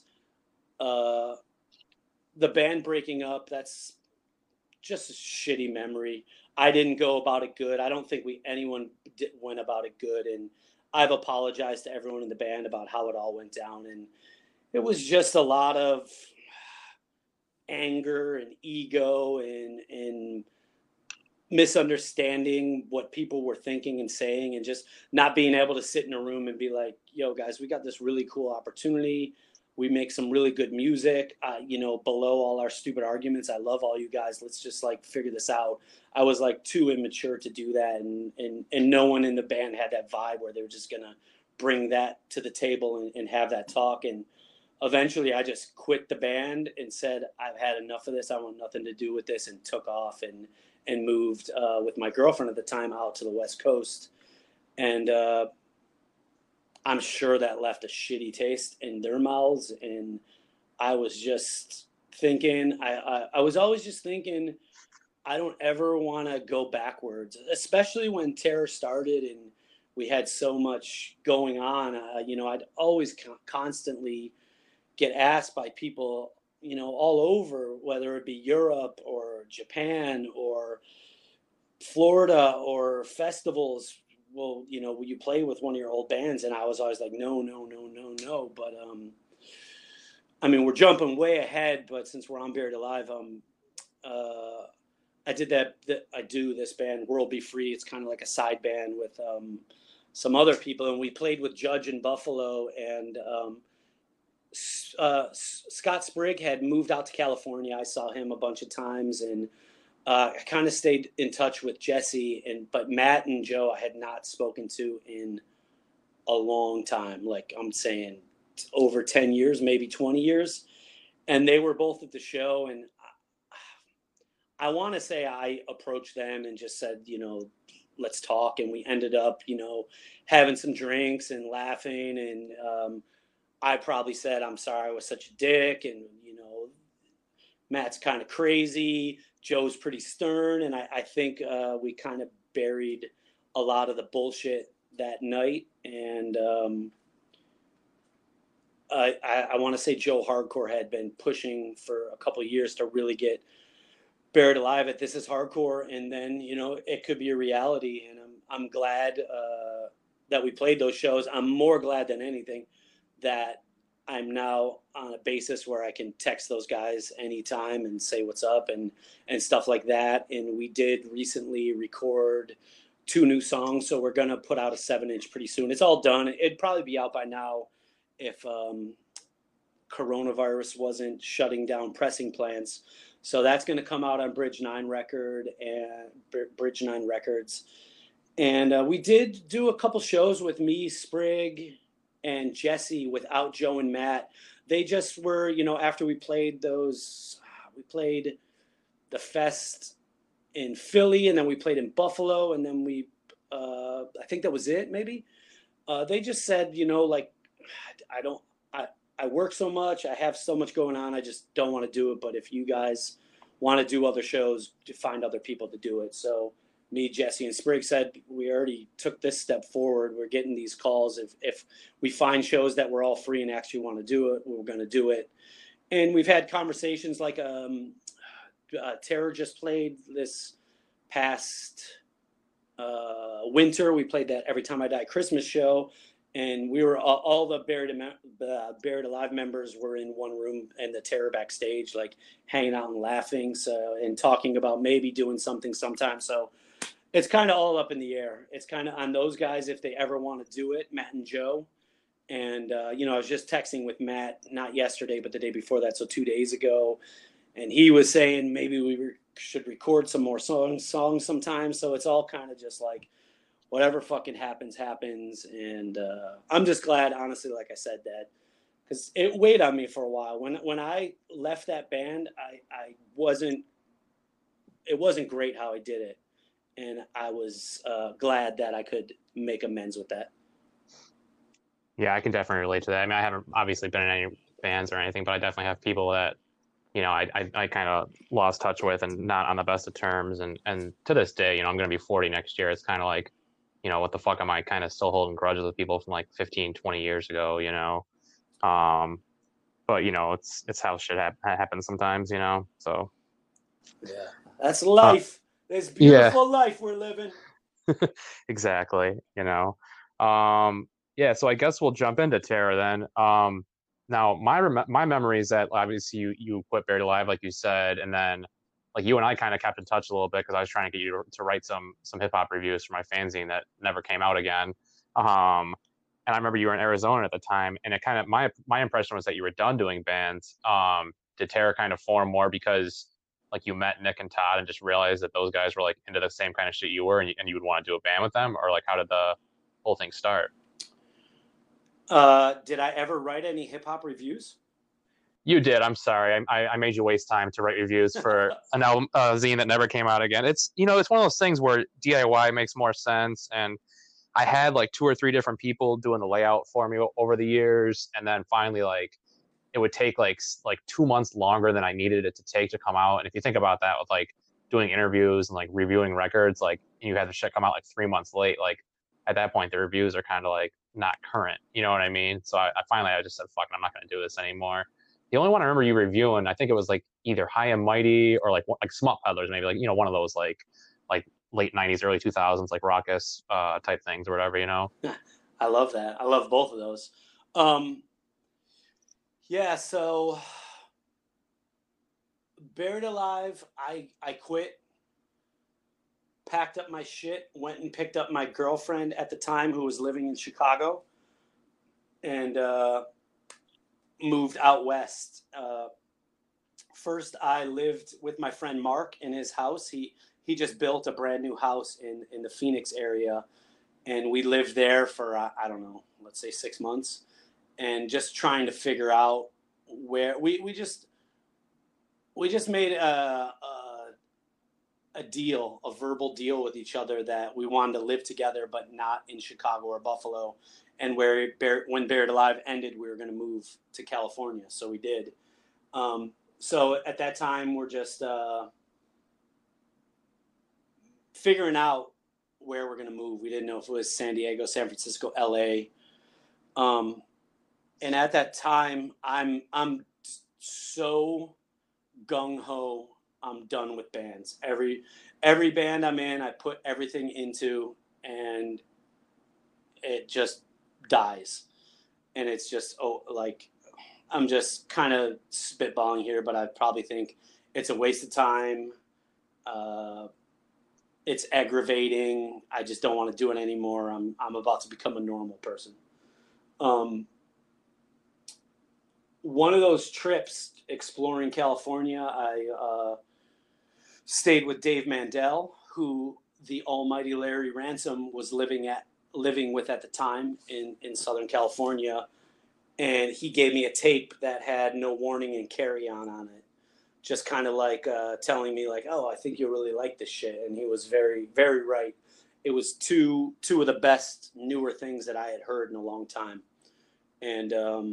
uh, the band breaking up, that's just a shitty memory. I didn't go about it good. I don't think we anyone did, went about it good. And I've apologized to everyone in the band about how it all went down. And it was just a lot of anger and ego and, and misunderstanding what people were thinking and saying, and just not being able to sit in a room and be like, yo, guys, we got this really cool opportunity. We make some really good music, uh, you know, below all our stupid arguments. I love all you guys. Let's just like figure this out. I was like too immature to do that. And, and, and no one in the band had that vibe where they were just going to bring that to the table and, and have that talk. And eventually I just quit the band and said, I've had enough of this. I want nothing to do with this, and took off and, and moved uh, with my girlfriend at the time out to the West Coast. And, uh, I'm sure that left a shitty taste in their mouths. And I was just thinking, I, I, I was always just thinking, I don't ever want to go backwards, especially when Terror started and we had so much going on. Uh, you know, I'd always co- constantly get asked by people, you know, all over, whether it be Europe or Japan or Florida or festivals, well, you know, will you play with one of your old bands? And I was always like, no, no, no, no, no. But, um, I mean, we're jumping way ahead, but since we're on Buried Alive, um, uh, I did that, that. I do this band, World Be Free. It's kind of like a side band with um, some other people. And we played with Judge in Buffalo, and um, uh, Scott Sprigg had moved out to California. I saw him a bunch of times, and Uh, I kind of stayed in touch with Jesse, and but Matt and Joe I had not spoken to in a long time. Like I'm saying over ten years, maybe twenty years. And they were both at the show. And I, I want to say I approached them and just said, you know, let's talk. And we ended up, you know, having some drinks and laughing. And um, I probably said, I'm sorry I was such a dick. And, you know, Matt's kind of crazy. Joe's pretty stern, and I, I think uh, we kind of buried a lot of the bullshit that night. And um, I, I, I want to say Joe Hardcore had been pushing for a couple of years to really get Buried Alive at This Is Hardcore, and then, you know, it could be a reality. And I'm I'm glad uh, that we played those shows. I'm more glad than anything that I'm now on a basis where I can text those guys anytime and say what's up and, and stuff like that. And we did recently record two new songs. So we're going to put out a seven inch pretty soon. It's all done. It'd probably be out by now if um, coronavirus wasn't shutting down pressing plants. So that's going to come out on Bridge Nine Record and Br- Bridge Nine Records. And uh, we did do a couple shows with me, Sprigg, and Jesse without Joe and Matt. They just were, you know, after we played those, we played the fest in Philly, and then we played in Buffalo, and then we, uh, I think that was it, maybe. Uh, they just said, you know, like, I don't, I, I work so much, I have so much going on, I just don't want to do it. But if you guys want to do other shows, to find other people to do it. So me, Jesse, and Sprigg said, we already took this step forward. We're getting these calls. If if we find shows that we're all free and actually want to do it, we're going to do it. And we've had conversations like um, uh, Terror just played this past uh, winter. We played that Every Time I Die Christmas show. And we were all, all the Buried, uh, Buried Alive members were in one room, and the Terror backstage, like hanging out and laughing, so and talking about maybe doing something sometime. So it's kind of all up in the air. It's kind of on those guys if they ever want to do it, Matt and Joe. And, uh, you know, I was just texting with Matt, not yesterday, but the day before that, so two days ago. And he was saying maybe we re- should record some more songs, songs sometime. So it's all kind of just like whatever fucking happens, happens. And uh, I'm just glad, honestly, like I said, that because it weighed on me for a while. When when I left that band, I, I wasn't – it wasn't great how I did it. And I was uh, glad that I could make amends with that. Yeah, I can definitely relate to that. I mean, I haven't obviously been in any bands or anything, but I definitely have people that, you know, I I, I kind of lost touch with and not on the best of terms. And, and to this day, you know, I'm going to be forty next year. It's kind of like, you know, what the fuck am I kind of still holding grudges with people from like fifteen, twenty years ago, you know? Um, but, you know, it's it's how shit ha- happens sometimes, you know? So. Yeah, that's life. Uh, This beautiful yeah. life we're living. Exactly. You know, um, yeah. So I guess we'll jump into Terror then. Um, now my, rem- my memory is that obviously you, you quit Buried Alive, like you said, and then like you and I kind of kept in touch a little bit, cause I was trying to get you to, to write some, some hip hop reviews for my fanzine that never came out again. Um, and I remember you were in Arizona at the time, and it kind of, my, my impression was that you were done doing bands. Um, did Terror kind of form more because like you met Nick and Todd and just realized that those guys were like into the same kind of shit you were, and you, and you would want to do a band with them, or like how did the whole thing start? Uh, did I ever write any hip hop reviews? You did. I'm sorry. I, I made you waste time to write reviews for an album, uh, zine that never came out again. It's, you know, it's one of those things where D I Y makes more sense. And I had like two or three different people doing the layout for me over the years. And then finally, like, it would take like like two months longer than I needed it to take to come out. And if you think about that with like doing interviews and like reviewing records, like you had the shit come out like three months late, like at that point the reviews are kind of like not current, you know what I mean? So I, I finally I just said fuck, I'm not going to do this anymore. The only one I remember you reviewing, I think it was like either High and Mighty or like like Smut Peddlers, maybe, like, you know, one of those like like late nineties early two thousands like raucous uh, type things or whatever, you know. I love that. I love both of those. Um, Yeah, so Buried Alive, I, I quit, packed up my shit, went and picked up my girlfriend at the time who was living in Chicago, and uh, moved out west. Uh, first, I lived with my friend Mark in his house. He he just built a brand new house in, in the Phoenix area, and we lived there for, I, I don't know, let's say six months. And just trying to figure out where we, we just we just made a, a a deal, a verbal deal with each other that we wanted to live together, but not in Chicago or Buffalo. And where when Buried Alive ended, we were going to move to California, so we did. Um, so at that time, we're just uh, figuring out where we're going to move. We didn't know if it was San Diego, San Francisco, L A. Um, And at that time, I'm I'm so gung-ho, I'm done with bands. Every every band I'm in, I put everything into, and it just dies. And it's just, oh, like, I'm just kind of spitballing here, but I probably think it's a waste of time. Uh, it's aggravating. I just don't want to do it anymore. I'm I'm about to become a normal person. Um. One of those trips exploring California, I uh, stayed with Dave Mandel, who the almighty Larry Ransom was living at living with at the time in, in Southern California. And he gave me a tape that had No Warning and Carry On on it. Just kind of like uh, telling me like, oh, I think you'll really like this shit. And he was very, very right. It was two, two of the best newer things that I had heard in a long time. And, um,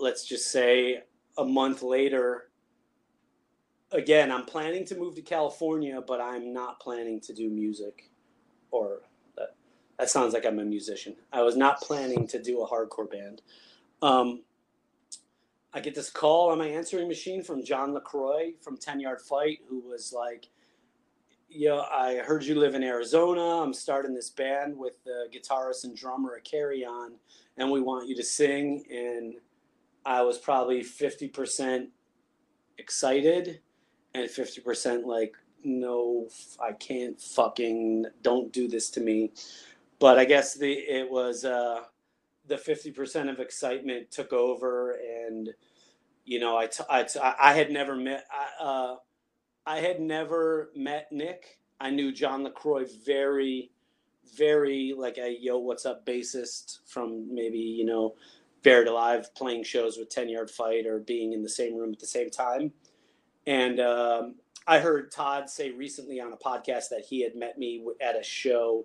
let's just say a month later, again, I'm planning to move to California, but I'm not planning to do music, or that, that sounds like I'm a musician. I was not planning to do a hardcore band. Um, I get this call on my answering machine from John LaCroix from ten yard fight, who was like, yo, I heard you live in Arizona. I'm starting this band with the guitarist and drummer at Carry On, and we want you to sing. And I was probably fifty percent excited and fifty percent like, no, I can't fucking, don't do this to me. But I guess the it was uh, the fifty percent of excitement took over. And, you know, I, t- I, t- I had never met, I, uh, I had never met Nick. I knew John LaCroix very, very like a yo, what's up bassist from maybe, you know, Buried Alive playing shows with ten yard fight or being in the same room at the same time. And um, I heard Todd say recently on a podcast that he had met me at a show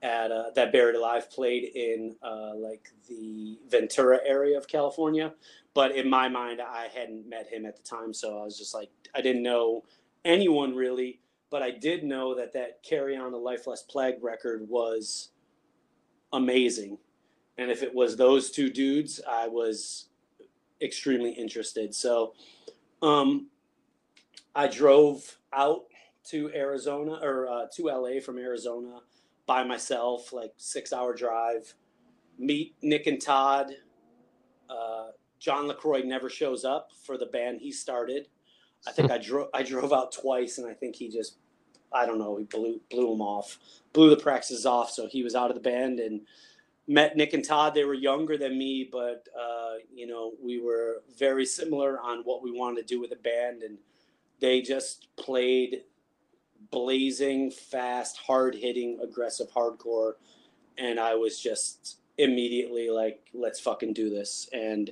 at a, that Buried Alive played in uh, like the Ventura area of California. But in my mind, I hadn't met him at the time. So I was just like, I didn't know anyone really, but I did know that that Carry On a Lifeless Plague record was amazing. And if it was those two dudes, I was extremely interested. So um, I drove out to Arizona or uh, to L A from Arizona by myself, like six hour drive, meet Nick and Todd. Uh, John LaCroix never shows up for the band he started. I think I drove, I drove out twice, and I think he just, I don't know, he blew, blew him off, blew the practices off. So he was out of the band, and met Nick and Todd. They were younger than me, but, uh, you know, we were very similar on what we wanted to do with the band. And they just played blazing, fast, hard hitting, aggressive hardcore. And I was just immediately like, let's fucking do this. And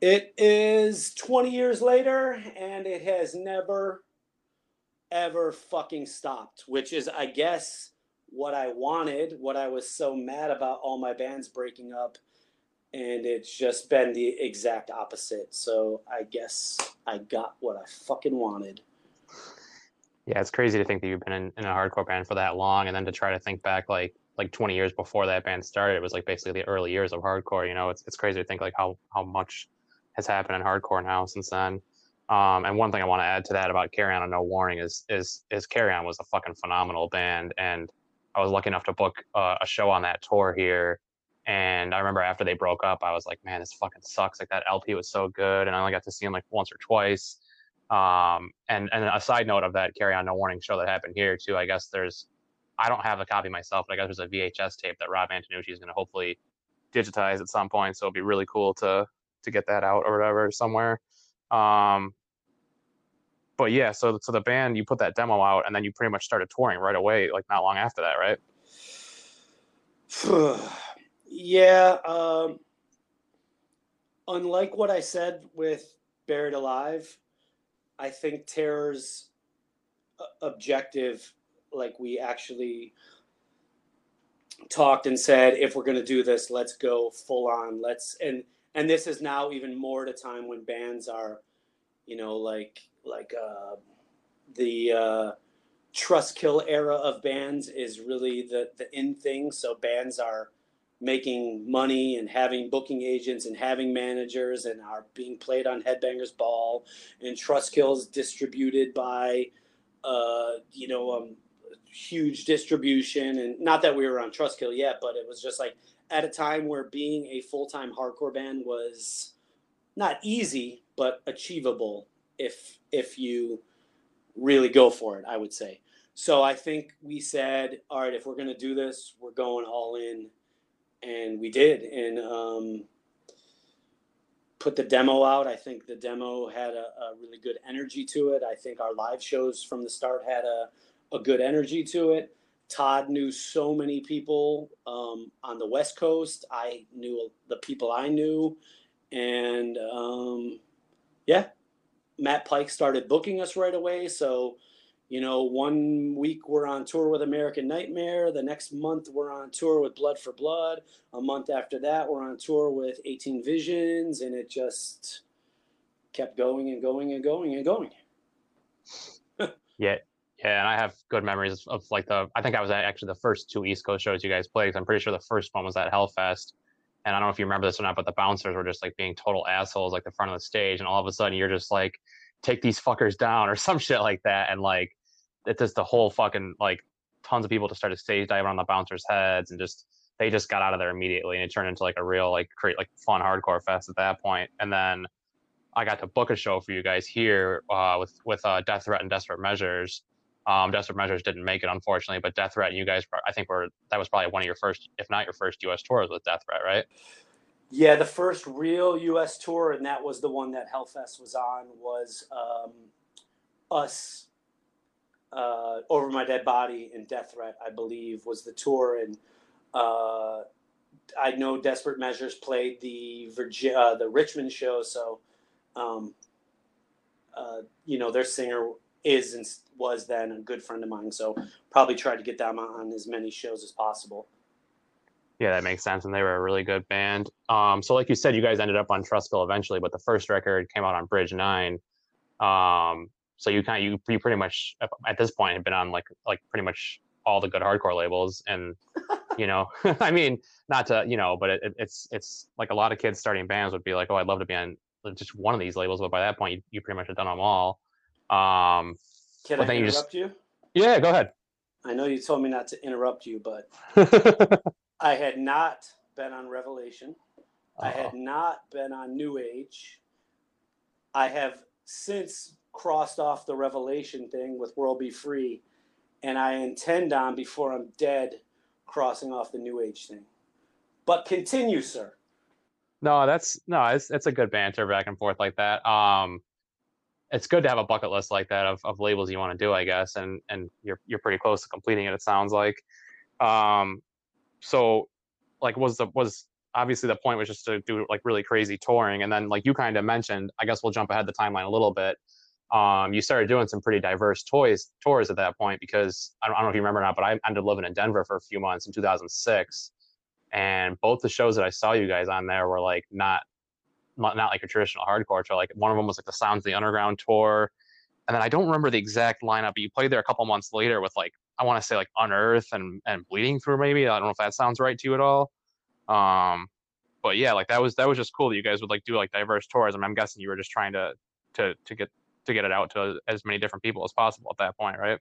it is twenty years later, and it has never, ever fucking stopped, which is, I guess, what I wanted, what I was so mad about all my bands breaking up. And it's just been the exact opposite. So I guess I got what I fucking wanted. Yeah, it's crazy to think that you've been in, in a hardcore band for that long. And then to try to think back like like twenty years before that band started, it was like basically the early years of hardcore. You know, it's it's crazy to think like how, how much has happened in hardcore now since then. Um, and one thing I want to add to that about Carry On and No Warning is is is Carry On was a fucking phenomenal band. And I was lucky enough to book uh, a show on that tour here. And I remember after they broke up, I was like, man, this fucking sucks. Like that L P was so good. And I only got to see him like once or twice. Um, and, and a side note of that Carry On No Warning show that happened here too, I guess there's, I don't have a copy myself, but I guess there's a V H S tape that Rob Antonucci is going to hopefully digitize at some point. So it'd be really cool to, to get that out or whatever somewhere. Um, But yeah, so so the band, you put that demo out, and then you pretty much started touring right away, like not long after that, right? Yeah. Um, unlike what I said with Buried Alive, I think Terror's objective, like we actually talked and said, if we're going to do this, let's go full on. Let's and and this is now even more at a time when bands are, you know, like. like uh, the uh, Trustkill era of bands is really the, the in thing. So bands are making money and having booking agents and having managers and are being played on Headbangers Ball, and Trustkill's distributed by, uh, you know, um, huge distribution. And not that we were on Trustkill yet, but it was just like at a time where being a full-time hardcore band was not easy, but achievable. If if you really go for it, I would say. So I think we said, all right, if we're going to do this, we're going all in. And we did. And um, put the demo out. I think the demo had a, a really good energy to it. I think our live shows from the start had a, a good energy to it. Todd knew so many people um, on the West Coast. I knew the people I knew. And um, yeah. Matt Pike started booking us right away. So, you know, one week we're on tour with American Nightmare. The next month we're on tour with Blood for Blood. A month after that, we're on tour with eighteen Visions. And it just kept going and going and going and going. yeah. Yeah. And I have good memories of like the, I think I was at actually the first two East Coast shows you guys played. Cause I'm pretty sure the first one was at Hellfest. And I don't know if you remember this or not, but the bouncers were just like being total assholes, like the front of the stage. And all of a sudden you're just like, take these fuckers down or some shit like that. And like, it's just the whole fucking, like tons of people just started stage diving on the bouncers' heads. And just, they just got out of there immediately. And it turned into like a real, like create like fun hardcore fest at that point. And then I got to book a show for you guys here uh, with, with uh, Death Threat and Desperate Measures. Um, Desperate Measures didn't make it, unfortunately, but Death Threat and you guys, I think were, that was probably one of your first, if not your first U S tours with Death Threat, right? Yeah, the first real U S tour, and that was the one that Hellfest was on, was um, us, uh, Over My Dead Body and Death Threat, I believe, was the tour. And uh, I know Desperate Measures played the, Virgi- uh, the Richmond show, so, um, uh, you know, their singer is and was then a good friend of mine, so probably tried to get them on as many shows as possible. Yeah, that makes sense, and they were a really good band. Um, so like you said, you guys ended up on Trustkill eventually, but the first record came out on Bridge Nine. Um, so you kind of you, you pretty much at this point had been on like like pretty much all the good hardcore labels, and you know, I mean, not to you know, but it, it's it's like a lot of kids starting bands would be like, oh, I'd love to be on just one of these labels, but by that point, you, you pretty much had done them all. Um, Can I interrupt just... you? Yeah, go ahead. I know you told me not to interrupt you, but I had not been on Revelation. Uh-huh. I had not been on New Age. I have since crossed off the Revelation thing with World Be Free, and I intend on, before I'm dead, crossing off the New Age thing. But continue, sir. No, that's no, it's it's a good banter back and forth like that. Um, it's good to have a bucket list like that of, of labels you want to do, I guess, and and you're you're pretty close to completing it, it sounds like. Um, so like was the was obviously the point was just to do like really crazy touring, and then like you kind of mentioned, I guess we'll jump ahead the timeline a little bit. Um, you started doing some pretty diverse toys tours at that point because I don't, I don't know if you remember or not, but I ended up living in Denver for a few months in two thousand six. And both the shows that I saw you guys on there were like not, not, not like a traditional hardcore tour. Like one of them was like the Sounds of the Underground tour, and then I don't remember the exact lineup. But you played there a couple months later with like I want to say like Unearth and and Bleeding Through maybe. I don't know if that sounds right to you at all. Um, but yeah, like that was that was just cool that you guys would like do like diverse tours. I mean, I'm guessing you were just trying to to to get to get it out to as many different people as possible at that point, right?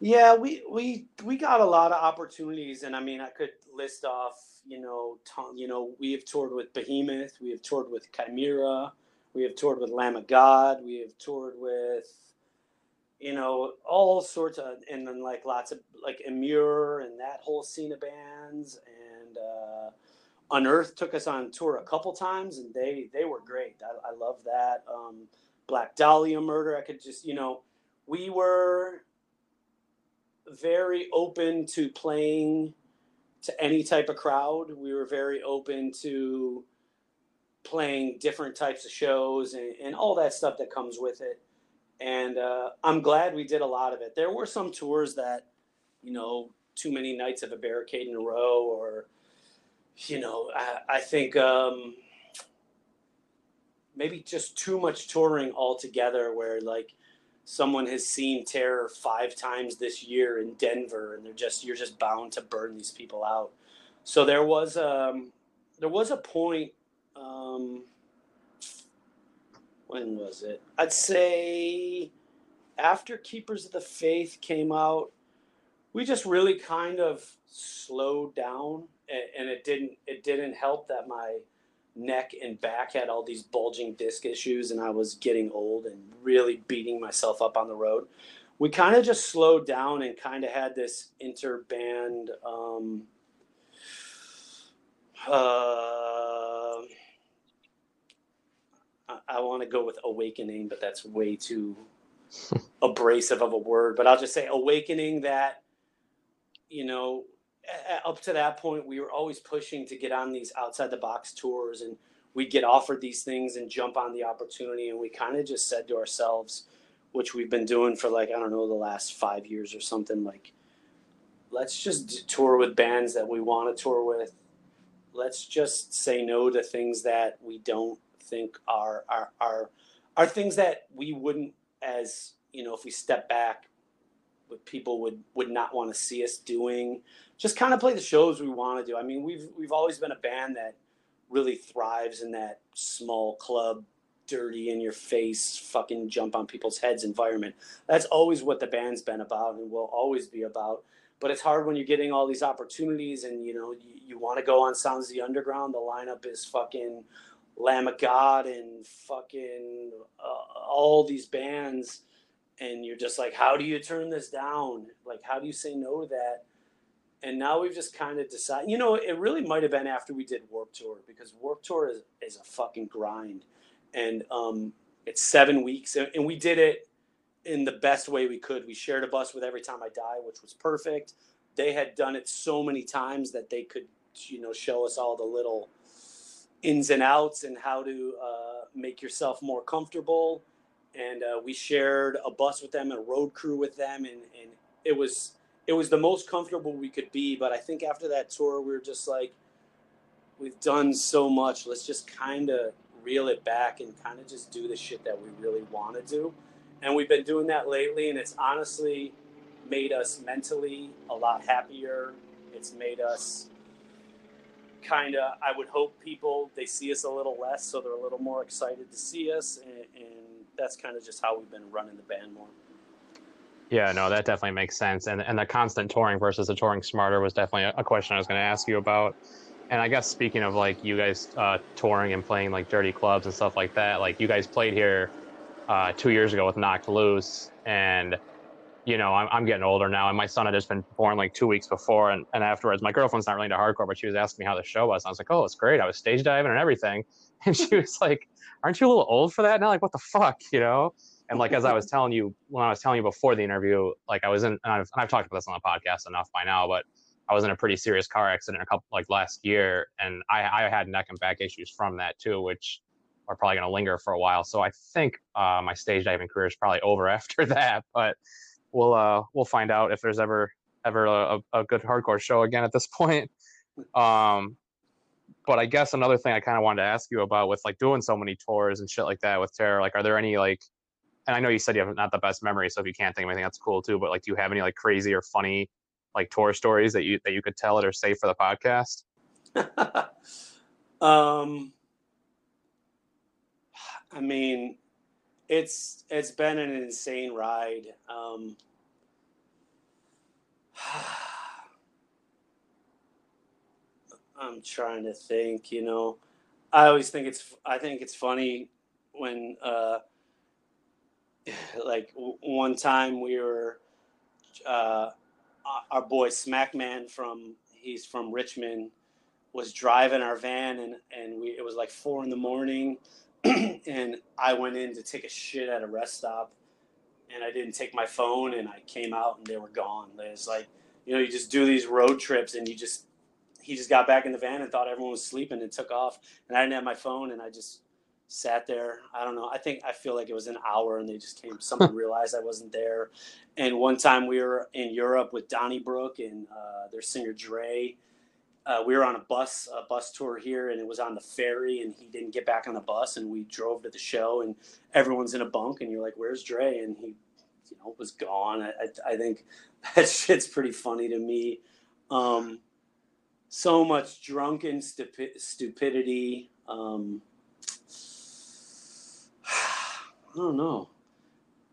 Yeah, we, we we got a lot of opportunities, and I mean, I could list off, you know, ton, you know, we have toured with Behemoth, we have toured with Chimera, we have toured with Lamb of God, we have toured with, you know, all sorts of, and then like lots of like Immure and that whole scene of bands, and uh, Unearth took us on tour a couple times, and they they were great. I, I love that. Um, Black Dahlia Murder, I could just, you know, we were very open to playing to any type of crowd. We were very open to playing different types of shows and, and all that stuff that comes with it. And uh, I'm glad we did a lot of it. There were some tours that, you know, too many nights of a barricade in a row, or, you know, I, I think um, maybe just too much touring altogether where like, someone has seen Terror five times this year in Denver, and they're just you're just bound to burn these people out. So there was um there was a point um when was it? I'd say after Keepers of the Faith came out, we just really kind of slowed down, and, and it didn't it didn't help that my neck and back had all these bulging disc issues, and I was getting old and really beating myself up on the road. We kind of just slowed down and kind of had this inter-band um, uh, I, I want to go with awakening, but that's way too abrasive of a word, but I'll just say awakening that, you know, up to that point, we were always pushing to get on these outside the box tours, and we'd get offered these things and jump on the opportunity. And we kind of just said to ourselves, which we've been doing for like, I don't know, the last five years or something, like, let's just tour with bands that we want to tour with. Let's just say no to things that we don't think are, are, are, are things that we wouldn't, as, you know, if we step back, what people would, would not want to see us doing. Just kind of play the shows we want to do. I mean, we've we've always been a band that really thrives in that small club, dirty in your face, fucking jump on people's heads environment. That's always what the band's been about and will always be about. But it's hard when you're getting all these opportunities and, you know, you, you want to go on Sounds of the Underground. The lineup is fucking Lamb of God and fucking uh, all these bands. And you're just like, how do you turn this down? Like, how do you say no to that? And now we've just kind of decided, you know, it really might have been after we did Warped Tour, because Warped Tour is, is a fucking grind. And um, it's seven weeks. And we did it in the best way we could. We shared a bus with Every Time I Die, which was perfect. They had done it so many times that they could, you know, show us all the little ins and outs and how to uh, make yourself more comfortable. And uh, we shared a bus with them and a road crew with them. And, and it was... It was the most comfortable we could be, but I think after that tour, we were just like, we've done so much. Let's just kind of reel it back and kind of just do the shit that we really want to do. And we've been doing that lately, and it's honestly made us mentally a lot happier. It's made us kind of, I would hope people, they see us a little less, so they're a little more excited to see us. And, and that's kind of just how we've been running the band more. Yeah, no, that definitely makes sense. And and the constant touring versus the touring smarter was definitely a question I was going to ask you about. And I guess speaking of like you guys uh, touring and playing like dirty clubs and stuff like that, like you guys played here uh, two years ago with Knocked Loose, and you know, I'm, I'm getting older now, and my son had just been born like two weeks before, and, and afterwards, my girlfriend's not really into hardcore, but she was asking me how the show was, and I was like, oh, it's great, I was stage diving and everything, and she was like, aren't you a little old for that now? Like, what the fuck, you know? And like, as I was telling you, when I was telling you before the interview, like I was in, and I've, and I've talked about this on the podcast enough by now, but I was in a pretty serious car accident a couple, like last year, and I, I had neck and back issues from that too, which are probably going to linger for a while, so I think uh, my stage diving career is probably over after that, but We'll uh we'll find out if there's ever ever a, a good hardcore show again at this point. Um, but I guess another thing I kind of wanted to ask you about with like doing so many tours and shit like that with Terror, like are there any like, and I know you said you have not the best memory, so if you can't think of anything, that's cool too. But like, do you have any like crazy or funny like tour stories that you that you could tell that are safe for the podcast? um, I mean. It's it's been an insane ride. Um, I'm trying to think. You know, I always think it's I think it's funny when uh, like w- one time we were uh, our boy Smackman from he's from Richmond was driving our van and and we it was like four in the morning. And I went in to take a shit at a rest stop, and I didn't take my phone, and I came out, and they were gone. It's like, you know, you just do these road trips, and you just he just got back in the van and thought everyone was sleeping and took off, and I didn't have my phone, and I just sat there. I don't know. I think I feel like it was an hour, and they just came. Someone realized I wasn't there. And one time we were in Europe with Donnybrook and uh, their singer Dre. Uh, we were on a bus, a bus tour here, and it was on the ferry, and he didn't get back on the bus, and we drove to the show, and everyone's in a bunk, and you're like, "Where's Dre?" And he, you know, was gone. I, I, I think that shit's pretty funny to me. Um, so much drunken stupi- stupidity. Um, I don't know.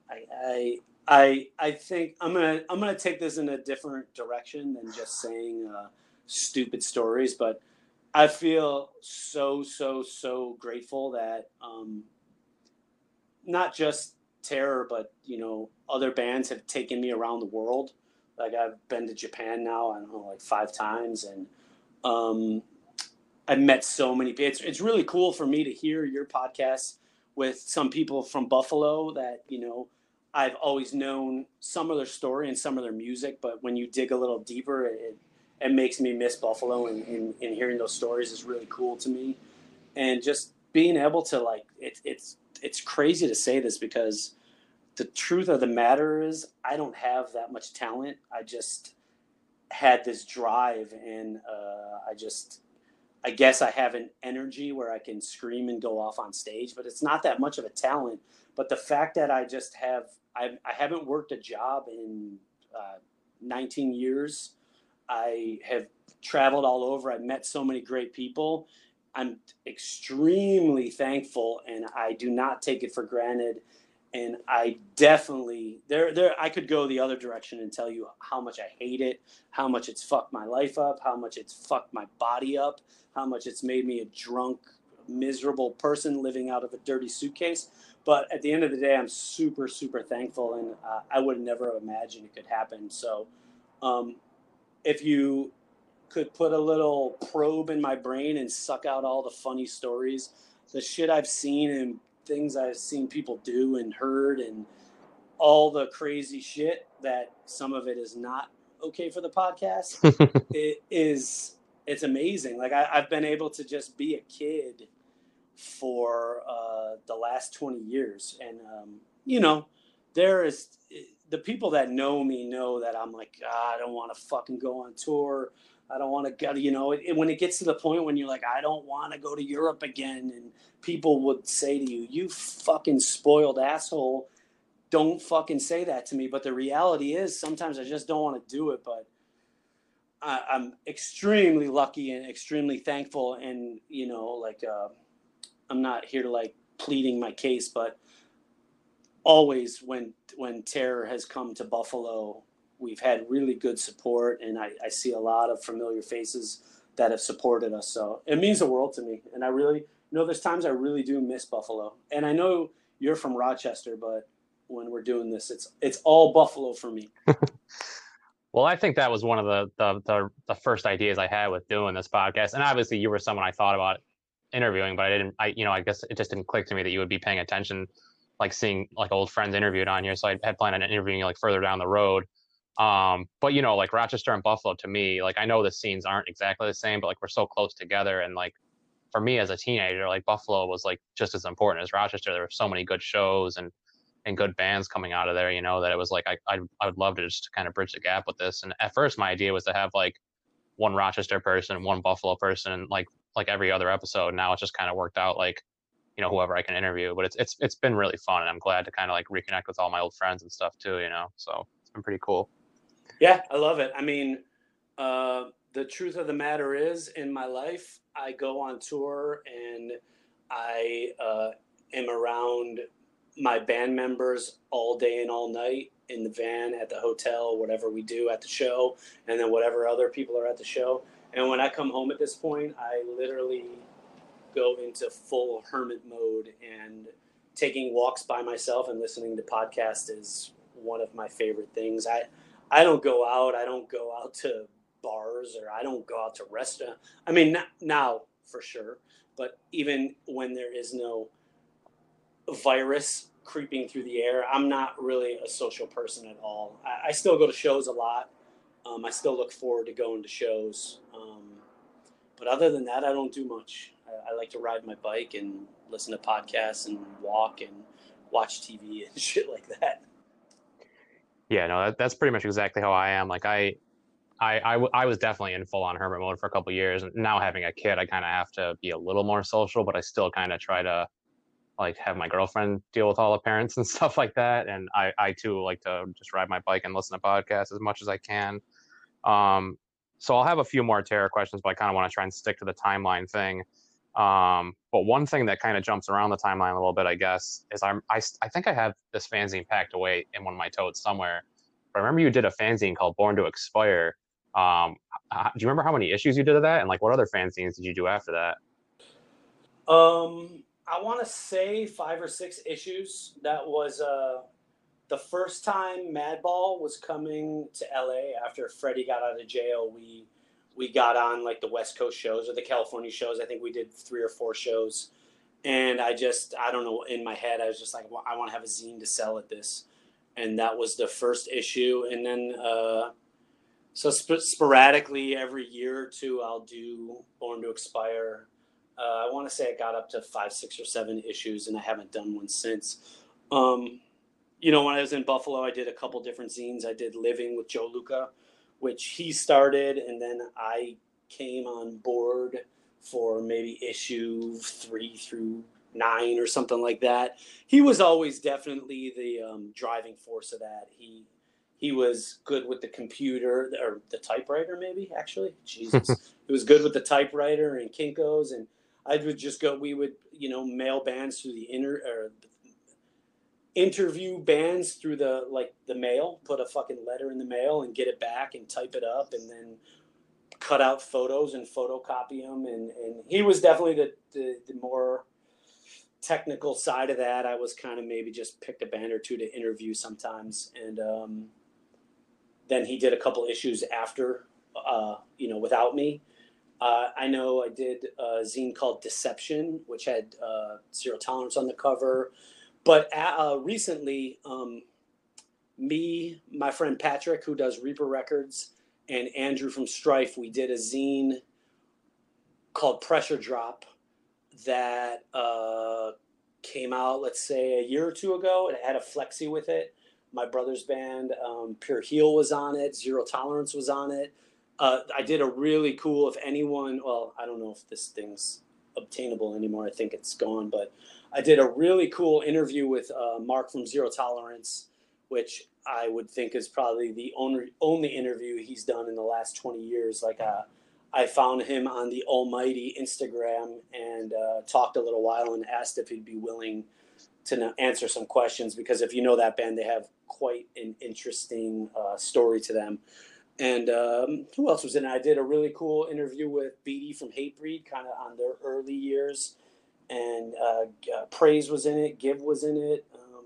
I, I, I, I think I'm gonna, I'm gonna take this in a different direction than just saying. Uh, stupid stories, but I feel so, so, so grateful that um, not just Terror, but, you know, other bands have taken me around the world. Like I've been to Japan now, I don't know, like five times. And um, I've met so many people. It's, it's really cool for me to hear your podcast with some people from Buffalo that, you know, I've always known some of their story and some of their music, but when you dig a little deeper, it, it It makes me miss Buffalo, and, and, and hearing those stories is really cool to me. And just being able to like, it, it's it's crazy to say this because the truth of the matter is I don't have that much talent. I just had this drive, and uh, I just, I guess I have an energy where I can scream and go off on stage, but it's not that much of a talent. But the fact that I just have, I, I haven't worked a job in uh, nineteen years. I have traveled all over. I've met so many great people. I'm extremely thankful, and I do not take it for granted. And I definitely there there I could go the other direction and tell you how much I hate it, how much it's fucked my life up, how much it's fucked my body up, how much it's made me a drunk, miserable person living out of a dirty suitcase. But at the end of the day, I'm super, super thankful, and uh, I would never have imagined it could happen. So, um, if you could put a little probe in my brain and suck out all the funny stories, the shit I've seen and things I've seen people do and heard and all the crazy shit that some of it is not okay for the podcast, it is, it's amazing. Like I, I've been able to just be a kid for uh, the last twenty years. And, um, you know, there is... It, the people that know me know that I'm like, ah, I don't want to fucking go on tour. I don't want to go, you know, it, it, when it gets to the point when you're like, I don't want to go to Europe again. And people would say to you, you fucking spoiled asshole. Don't fucking say that to me. But the reality is sometimes I just don't want to do it. But I, I'm extremely lucky and extremely thankful. And, you know, like, uh, I'm not here to like pleading my case, but always when when Terror has come to Buffalo, we've had really good support, and I, I see a lot of familiar faces that have supported us. So it means the world to me. And I really, you know, there's times I really do miss Buffalo. And I know you're from Rochester, but when we're doing this, it's it's all Buffalo for me. Well, I think that was one of the, the the the first ideas I had with doing this podcast. And obviously you were someone I thought about interviewing, but I didn't, I you know, I guess it just didn't click to me that you would be paying attention, like seeing like old friends interviewed on here. So I had planned on interviewing you like further down the road. Um, but you know, like Rochester and Buffalo to me, like I know the scenes aren't exactly the same, but like we're so close together. And like, for me as a teenager, like Buffalo was like just as important as Rochester. There were so many good shows and, and good bands coming out of there, you know, that it was like, I, I, I would love to just kind of bridge the gap with this. And at first my idea was to have like one Rochester person, one Buffalo person, like, like every other episode. Now it's just kind of worked out like, you know, whoever I can interview, but it's, it's, it's been really fun. And I'm glad to kind of like reconnect with all my old friends and stuff too, you know, so it's been pretty cool. Yeah, I love it. I mean, uh, the truth of the matter is in my life, I go on tour and I, uh, am around my band members all day and all night in the van, at the hotel, whatever we do at the show, and then whatever other people are at the show. And when I come home at this point, I literally go into full hermit mode, and taking walks by myself and listening to podcasts is one of my favorite things. I, I don't go out. I don't go out to bars, or I don't go out to restaurant. I mean, not now for sure, but even when there is no virus creeping through the air, I'm not really a social person at all. I, I still go to shows a lot. Um, I still look forward to going to shows. Um, but other than that, I don't do much. I, I like to ride my bike and listen to podcasts and walk and watch T V and shit like that. Yeah, no, that, that's pretty much exactly how I am. Like I, I, I, w- I was definitely in full on hermit mode for a couple of years. And now having a kid, I kind of have to be a little more social, but I still kind of try to like have my girlfriend deal with all the parents and stuff like that. And I, I too like to just ride my bike and listen to podcasts as much as I can. Um, so I'll have a few more Terror questions, but I kind of want to try and stick to the timeline thing. Um, but one thing that kind of jumps around the timeline a little bit, I guess, is I'm, I, I think I have this fanzine packed away in one of my totes somewhere. But I remember you did a fanzine called Born to Expire. Um, uh, do you remember how many issues you did of that? And like, what other fanzines did you do after that? Um... I want to say five or six issues. That was uh, the first time Madball was coming to L A after Freddie got out of jail. We we got on like the West Coast shows or the California shows. I think we did three or four shows. And I just, I don't know, in my head, I was just like, well, I want to have a zine to sell at this. And that was the first issue. And then, uh, so sp- sporadically every year or two, I'll do Born to Expire. Uh, I want to say it got up to five, six, or seven issues, and I haven't done one since. Um, you know, when I was in Buffalo, I did a couple different zines. I did Living with Joe Luca, which he started, and then I came on board for maybe issue three through nine or something like that. He was always definitely the um, driving force of that. He he was good with the computer, or the typewriter maybe, actually. Jesus. He was good with the typewriter and Kinko's, and I would just go, we would, you know, mail bands through the inner, or interview bands through the, like the mail, put a fucking letter in the mail and get it back and type it up and then cut out photos and photocopy them. And, and he was definitely the, the, the more technical side of that. I was kind of maybe just picked a band or two to interview sometimes. And um, then he did a couple issues after, uh, you know, without me. Uh, I know I did a zine called Deception, which had uh, Zero Tolerance on the cover. But uh, recently, um, me, my friend Patrick, who does Reaper Records, and Andrew from Strife, we did a zine called Pressure Drop that uh, came out, let's say, a year or two ago. It had a flexi with it. My brother's band, um, Pure Heel, was on it. Zero Tolerance was on it. Uh, I did a really cool, if anyone, well, I don't know if this thing's obtainable anymore. I think it's gone, but I did a really cool interview with uh, Mark from Zero Tolerance, which I would think is probably the only, only interview he's done in the last twenty years. Like uh, I found him on the almighty Instagram and uh, talked a little while and asked if he'd be willing to answer some questions, because if you know that band, they have quite an interesting uh, story to them. And um, who else was in it? I did a really cool interview with Beatty from Hatebreed, kind of on their early years. And uh, uh, Praise was in it. Give was in it. Um,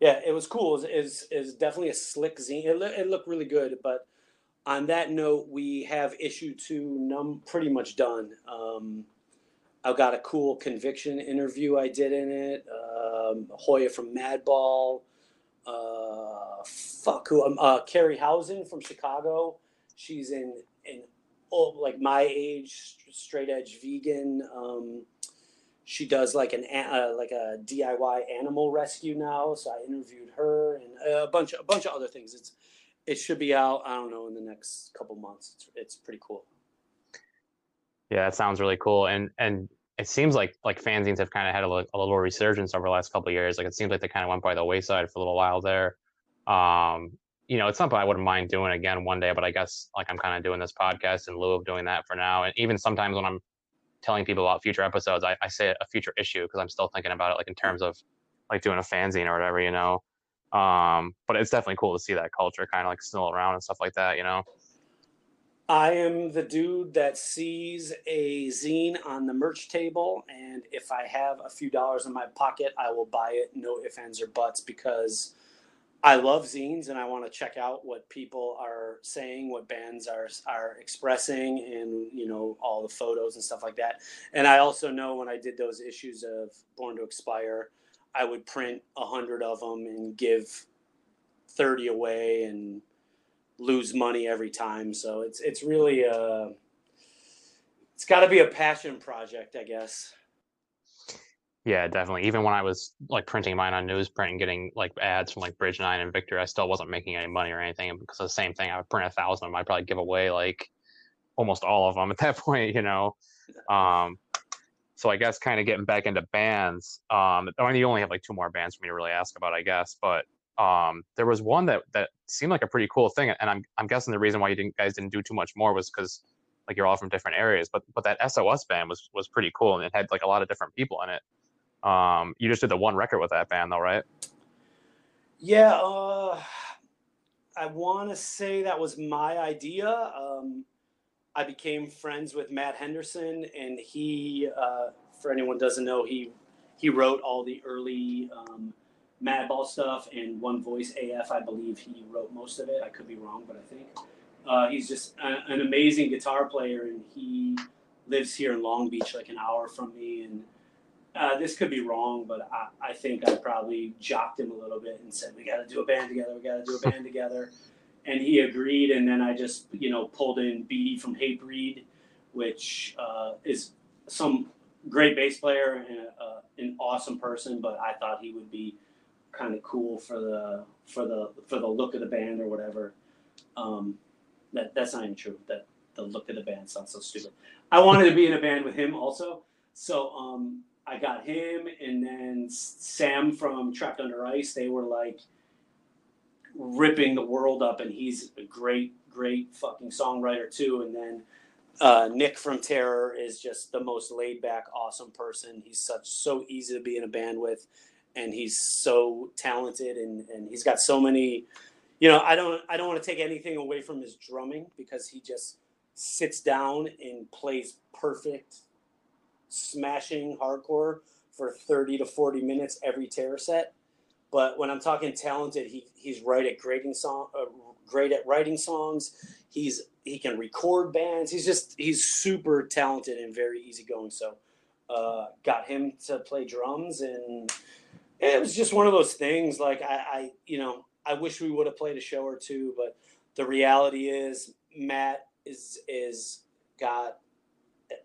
yeah, it was cool. It was, it was, it was definitely a slick zine. It, lo- it looked really good. But on that note, we have issue two num- pretty much done. Um, I've got a cool Conviction interview I did in it. Um, Hoya from Madball. Uh, fuck who? Um, uh, Carrie Housen from Chicago. She's in in oh, like my age, straight edge vegan. Um, she does like an uh, like a D I Y animal rescue now. So I interviewed her and a bunch a bunch of other things. It's it should be out. I don't know, in the next couple months. It's it's pretty cool. Yeah, that sounds really cool. And and it seems like like fanzines have kind of had a, a little resurgence over the last couple of years. Like it seems like they kind of went by the wayside for a little while there. Um, you know, it's something I wouldn't mind doing again one day, but I guess like I'm kind of doing this podcast in lieu of doing that for now. And even sometimes when I'm telling people about future episodes, I, I say a future issue because I'm still thinking about it, like in terms of like doing a fanzine or whatever, you know. Um, but it's definitely cool to see that culture kind of like still around and stuff like that, you know. I am the dude that sees a zine on the merch table, and if I have a few dollars in my pocket, I will buy it, no ifs, ands, or buts, because I love zines and I want to check out what people are saying, what bands are are expressing, and, you know, all the photos and stuff like that. And I also know when I did those issues of Born to Expire, I would print one hundred of them and give thirty away and lose money every time. So it's it's really uh it's got to be a passion project, I guess. Yeah, definitely. Even when I was like printing mine on newsprint and getting like ads from like Bridge Nine and Victory, I still wasn't making any money or anything, because the same thing, I would print a thousand of them, I'd probably give away like almost all of them at that point, you know. um so I guess kind of getting back into bands, um I mean, you only have like two more bands for me to really ask about, I guess, but Um, there was one that, that seemed like a pretty cool thing, and I'm I'm guessing the reason why you didn't guys didn't do too much more was because like you're all from different areas. But but that S O S band was was pretty cool, and it had like a lot of different people in it. Um, you just did the one record with that band, though, right? Yeah, uh, I want to say that was my idea. Um, I became friends with Matt Henderson, and he, uh, for anyone who doesn't know, he he wrote all the early. Um, Madball stuff and One Voice A F, I believe he wrote most of it. I could be wrong, but I think uh, he's just a, an amazing guitar player, and he lives here in Long Beach, like an hour from me. And uh, this could be wrong, but I, I think I probably jocked him a little bit and said, "We got to do a band together. We got to do a band together," and he agreed. And then I just, you know, pulled in Beatty from Hatebreed, which uh, is some great bass player and uh, an awesome person, but I thought he would be kind of cool for the for the for the look of the band or whatever. Um that that's not even true. That the look of the band sounds so stupid. I wanted to be in a band with him also. So um I got him, and then Sam from Trapped Under Ice. They were like ripping the world up, and he's a great great fucking songwriter too. And then uh Nick from Terror is just the most laid back awesome person. He's such so easy to be in a band with. And he's so talented, and, and he's got so many, you know, I don't I don't want to take anything away from his drumming, because he just sits down and plays perfect, smashing hardcore for thirty to forty minutes every Terror set. But when I'm talking talented, he he's right at grading song, uh, great at writing songs. He's he can record bands. He's just he's super talented and very easygoing. So, uh, got him to play drums, and it was just one of those things. Like I, I, you know, I wish we would have played a show or two, but the reality is Matt is is got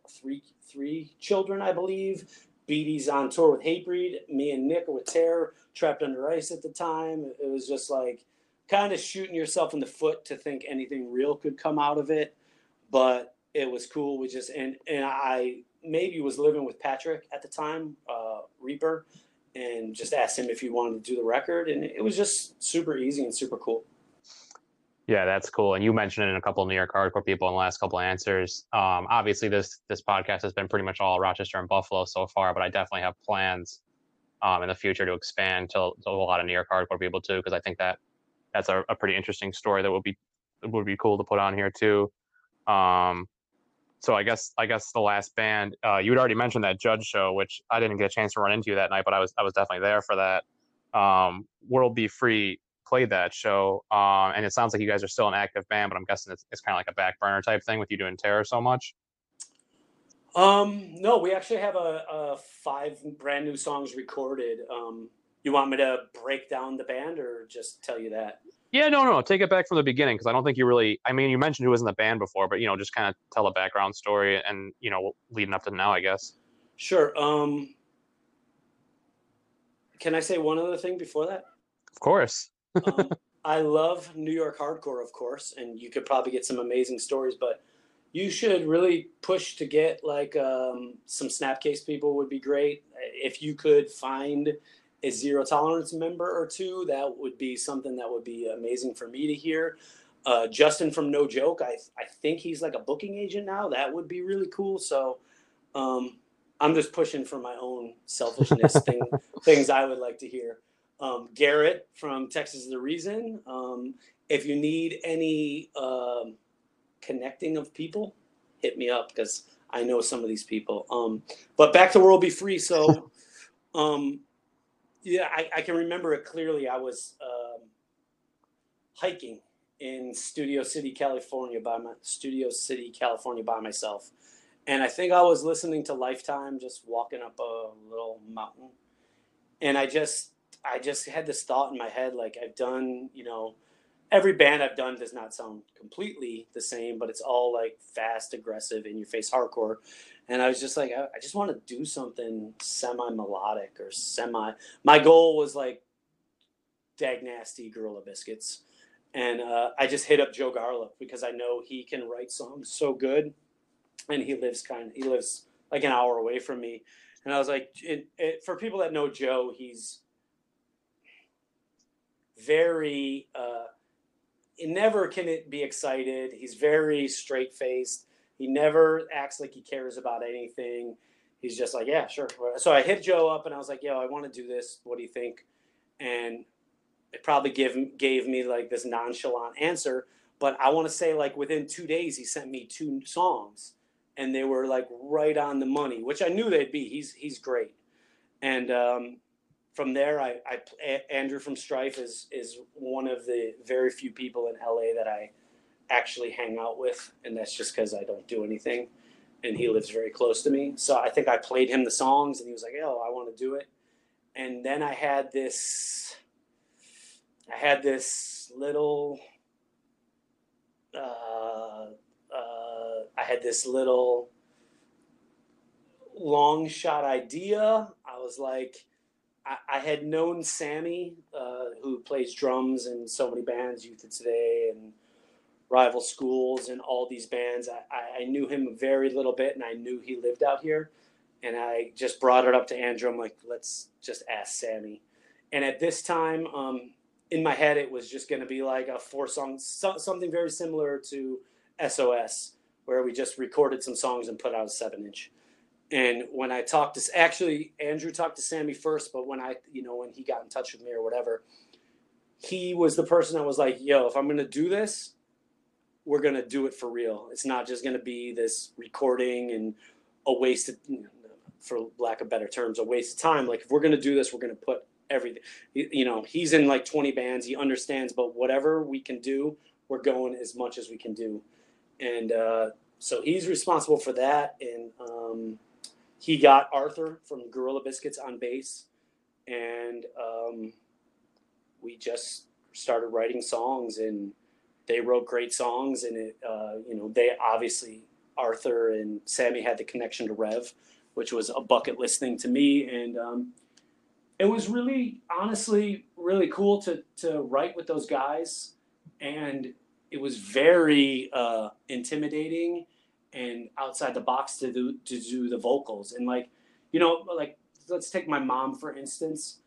three three children, I believe. Beatty's on tour with Hatebreed. Me and Nick are with Terror, Trapped Under Ice at the time. It was just like kind of shooting yourself in the foot to think anything real could come out of it, but it was cool. We just and and I maybe was living with Patrick at the time, uh, Reaper. And just asked him if he wanted to do the record, and it was just super easy and super cool. Yeah, that's cool. And you mentioned it in a couple of New York hardcore people in the last couple of answers. Um, obviously, this this podcast has been pretty much all Rochester and Buffalo so far, but I definitely have plans um, in the future to expand to, to a lot of New York hardcore people too, because I think that that's a, a pretty interesting story that would be would be cool to put on here too. Um, so I guess I guess the last band, uh, you had already mentioned that Judge show, which I didn't get a chance to run into that night, but I was I was definitely there for that. Um, World Be Free played that show, um, and it sounds like you guys are still an active band, but I'm guessing it's, it's kind of like a back burner type thing with you doing Terror so much. Um, no, we actually have a, a five brand new songs recorded. Um, you want me to break down the band or just tell you that? Yeah, no, no, take it back from the beginning, because I don't think you really, I mean, you mentioned who was in the band before, but, you know, just kind of tell a background story and, you know, leading up to now, I guess. Sure. Um, can I say one other thing before that? Of course. um, I love New York hardcore, of course, and you could probably get some amazing stories, but you should really push to get like um, some Snapcase people would be great. If you could find a zero tolerance member or two, that would be something that would be amazing for me to hear. Uh, Justin from No Joke, I I think he's like a booking agent now. That would be really cool. So um, I'm just pushing for my own selfishness thing, things I would like to hear. Um, Garrett from Texas is the Reason. Um, if you need any um, connecting of people, hit me up because I know some of these people. Um, but back to World Be Free. So, um, yeah, I, I can remember it clearly. I was um, hiking in Studio City, California, by my Studio City, California, by myself, and I think I was listening to Lifetime, just walking up a little mountain, and I just. I just had this thought in my head, like I've done, you know, every band I've done does not sound completely the same, but it's all like fast, aggressive, in your face hardcore. And I was just like, I, I just want to do something semi-melodic or semi. My goal was like Dag Nasty, Gorilla Biscuits. And uh, I just hit up Joe Garlick because I know he can write songs so good. And he lives kind of, he lives like an hour away from me. And I was like, it, it, for people that know Joe, he's very uh it never can it be excited. He's very straight faced. He never acts like he cares about anything. He's just like, yeah, sure. So I hit Joe up and I was like, yo, I want to do this, what do you think? And it probably gave gave me like this nonchalant answer, but I want to say like within two days he sent me two songs and they were like right on the money, which I knew they'd be. He's he's great. And um from there, I, I Andrew from Strife is is one of the very few people in L A that I actually hang out with, and that's just because I don't do anything, and he lives very close to me. So I think I played him the songs, and he was like, "Oh, I want to do it." And then I had this, I had this little, uh, uh, I had this little long shot idea. I was like. I had known Sammy, uh, who plays drums in so many bands, Youth of Today and Rival Schools and all these bands. I, I knew him a very little bit, and I knew he lived out here. And I just brought it up to Andrew. I'm like, let's just ask Sammy. And at this time, um, in my head, it was just going to be like a four-song, so, something very similar to S O S, where we just recorded some songs and put out a seven-inch. And when I talked to, actually, Andrew talked to Sammy first, but when I, you know, when he got in touch with me or whatever, he was the person that was like, yo, if I'm going to do this, we're going to do it for real. It's not just going to be this recording and a waste of, you know, for lack of better terms, a waste of time. Like, if we're going to do this, we're going to put everything, you know, he's in like twenty bands. He understands, but whatever we can do, we're going as much as we can do. And uh, so he's responsible for that. And, um, he got Arthur from Gorilla Biscuits on bass, and um, we just started writing songs, and they wrote great songs. And it, uh, you know, they obviously Arthur and Sammy had the connection to Rev, which was a bucket list thing to me, and um, it was really, honestly, really cool to to write with those guys, and it was very uh, intimidating. And outside the box to do to do the vocals. And like, you know, like let's take my mom for instance.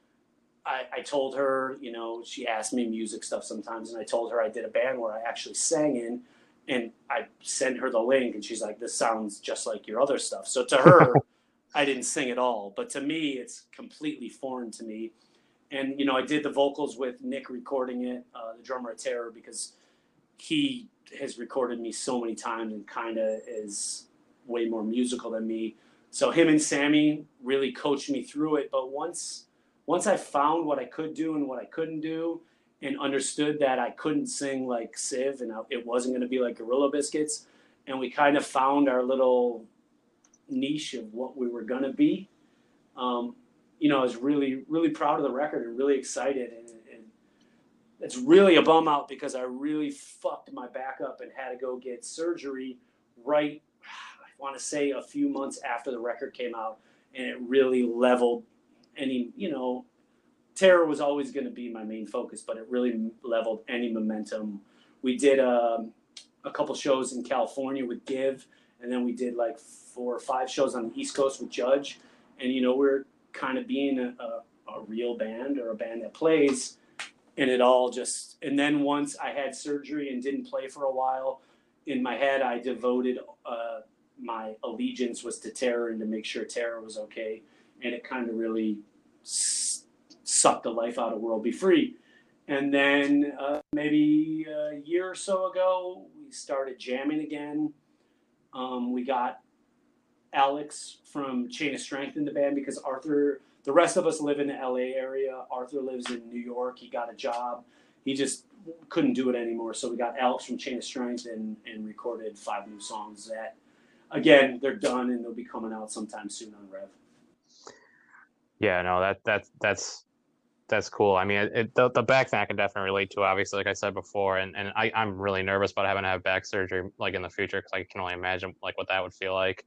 I, I told her, you know, she asked me music stuff sometimes, and I told her I did a band where I actually sang in, and I sent her the link, and she's like, this sounds just like your other stuff. So to her, I didn't sing at all. But to me, it's completely foreign to me. And, you know, I did the vocals with Nick recording it, uh, the drummer of Terror, because he has recorded me so many times and kind of is way more musical than me. So him and Sammy really coached me through it. But once once I found what I could do and what I couldn't do and understood that I couldn't sing like Civ and it wasn't going to be like Gorilla Biscuits, and we kind of found our little niche of what we were going to be, um, you know, I was really, really proud of the record and really excited. And, and it's really a bum out because I really fucked my back up and had to go get surgery right, I want to say a few months after the record came out, and it really leveled any, you know, Terror was always going to be my main focus, but it really leveled any momentum. We did a, a couple shows in California with Give, and then we did like four or five shows on the East Coast with Judge. And, you know, we're kind of being a, a, a real band or a band that plays, and it all just, and then once I had surgery and didn't play for a while, in my head, I devoted, uh, my allegiance was to Terror and to make sure Terror was okay. And it kind of really s- sucked the life out of World Be Free. And then uh, maybe a year or so ago, we started jamming again. Um, we got Alex from Chain of Strength in the band because Arthur, the rest of us live in the L A area. Arthur lives in New York. He got a job. He just couldn't do it anymore. So we got Alex from Chain of Strength and, and recorded five new songs that, again, they're done and they'll be coming out sometime soon on Rev. Yeah, no, that that that's that's cool. I mean, it, the, the back thing I can definitely relate to, obviously, like I said before, and, and I, I'm really nervous about having to have back surgery like in the future because I can only imagine like what that would feel like.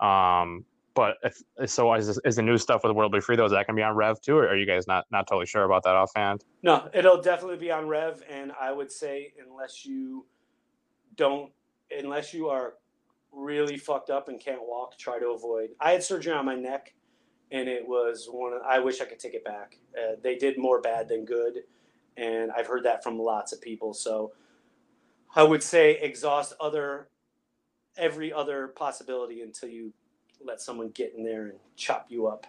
Um, but if, so is, is the new stuff with World Be Free, though, is that going to be on Rev too, or are you guys not, not totally sure about that offhand? No, it'll definitely be on Rev, and I would say unless you don't, unless you are really fucked up and can't walk, try to avoid. I had surgery on my neck. And it was one of, I wish I could take it back. Uh, they did more bad than good. And I've heard that from lots of people. So I would say exhaust other, every other possibility until you let someone get in there and chop you up.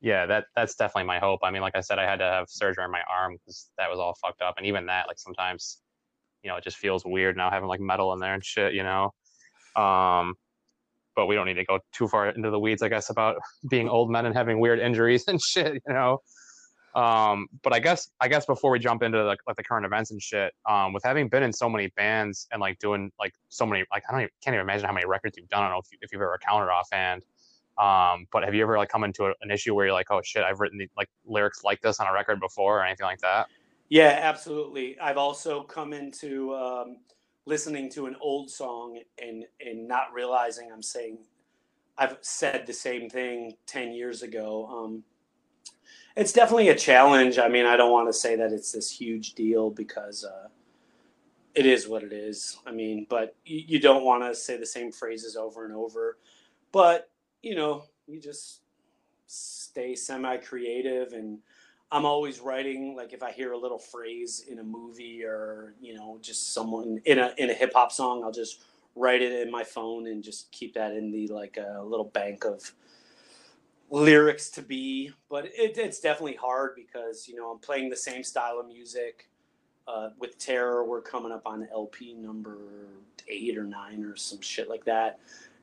Yeah, that that's definitely my hope. I mean, like I said, I had to have surgery on my arm because that was all fucked up. And even that, like sometimes, you know, it just feels weird now having like metal in there and shit, you know? Um, But we don't need to go too far into the weeds, I guess, about being old men and having weird injuries and shit, you know. Um, but I guess, I guess before we jump into like, like the current events and shit, um, with having been in so many bands and like doing like so many, like I don't even, can't even imagine how many records you've done. I don't know if, you, if you've ever counted offhand. Um, but have you ever like come into a, an issue where you're like, oh shit, I've written the, like lyrics like this on a record before or anything like that? Yeah, absolutely. I've also come into. Um... listening to an old song and, and not realizing I'm saying, I've said the same thing ten years ago. Um, it's definitely a challenge. I mean, I don't want to say that it's this huge deal because uh, it is what it is. I mean, but you, you don't want to say the same phrases over and over, but you know, you just stay semi-creative. And I'm always writing, like if I hear a little phrase in a movie or, you know, just someone in a in a hip hop song, I'll just write it in my phone and just keep that in the like a little bank of lyrics to be. But it, it's definitely hard because, you know, I'm playing the same style of music. Uh, with Terror, we're coming up on L P number eight or nine or some shit like that.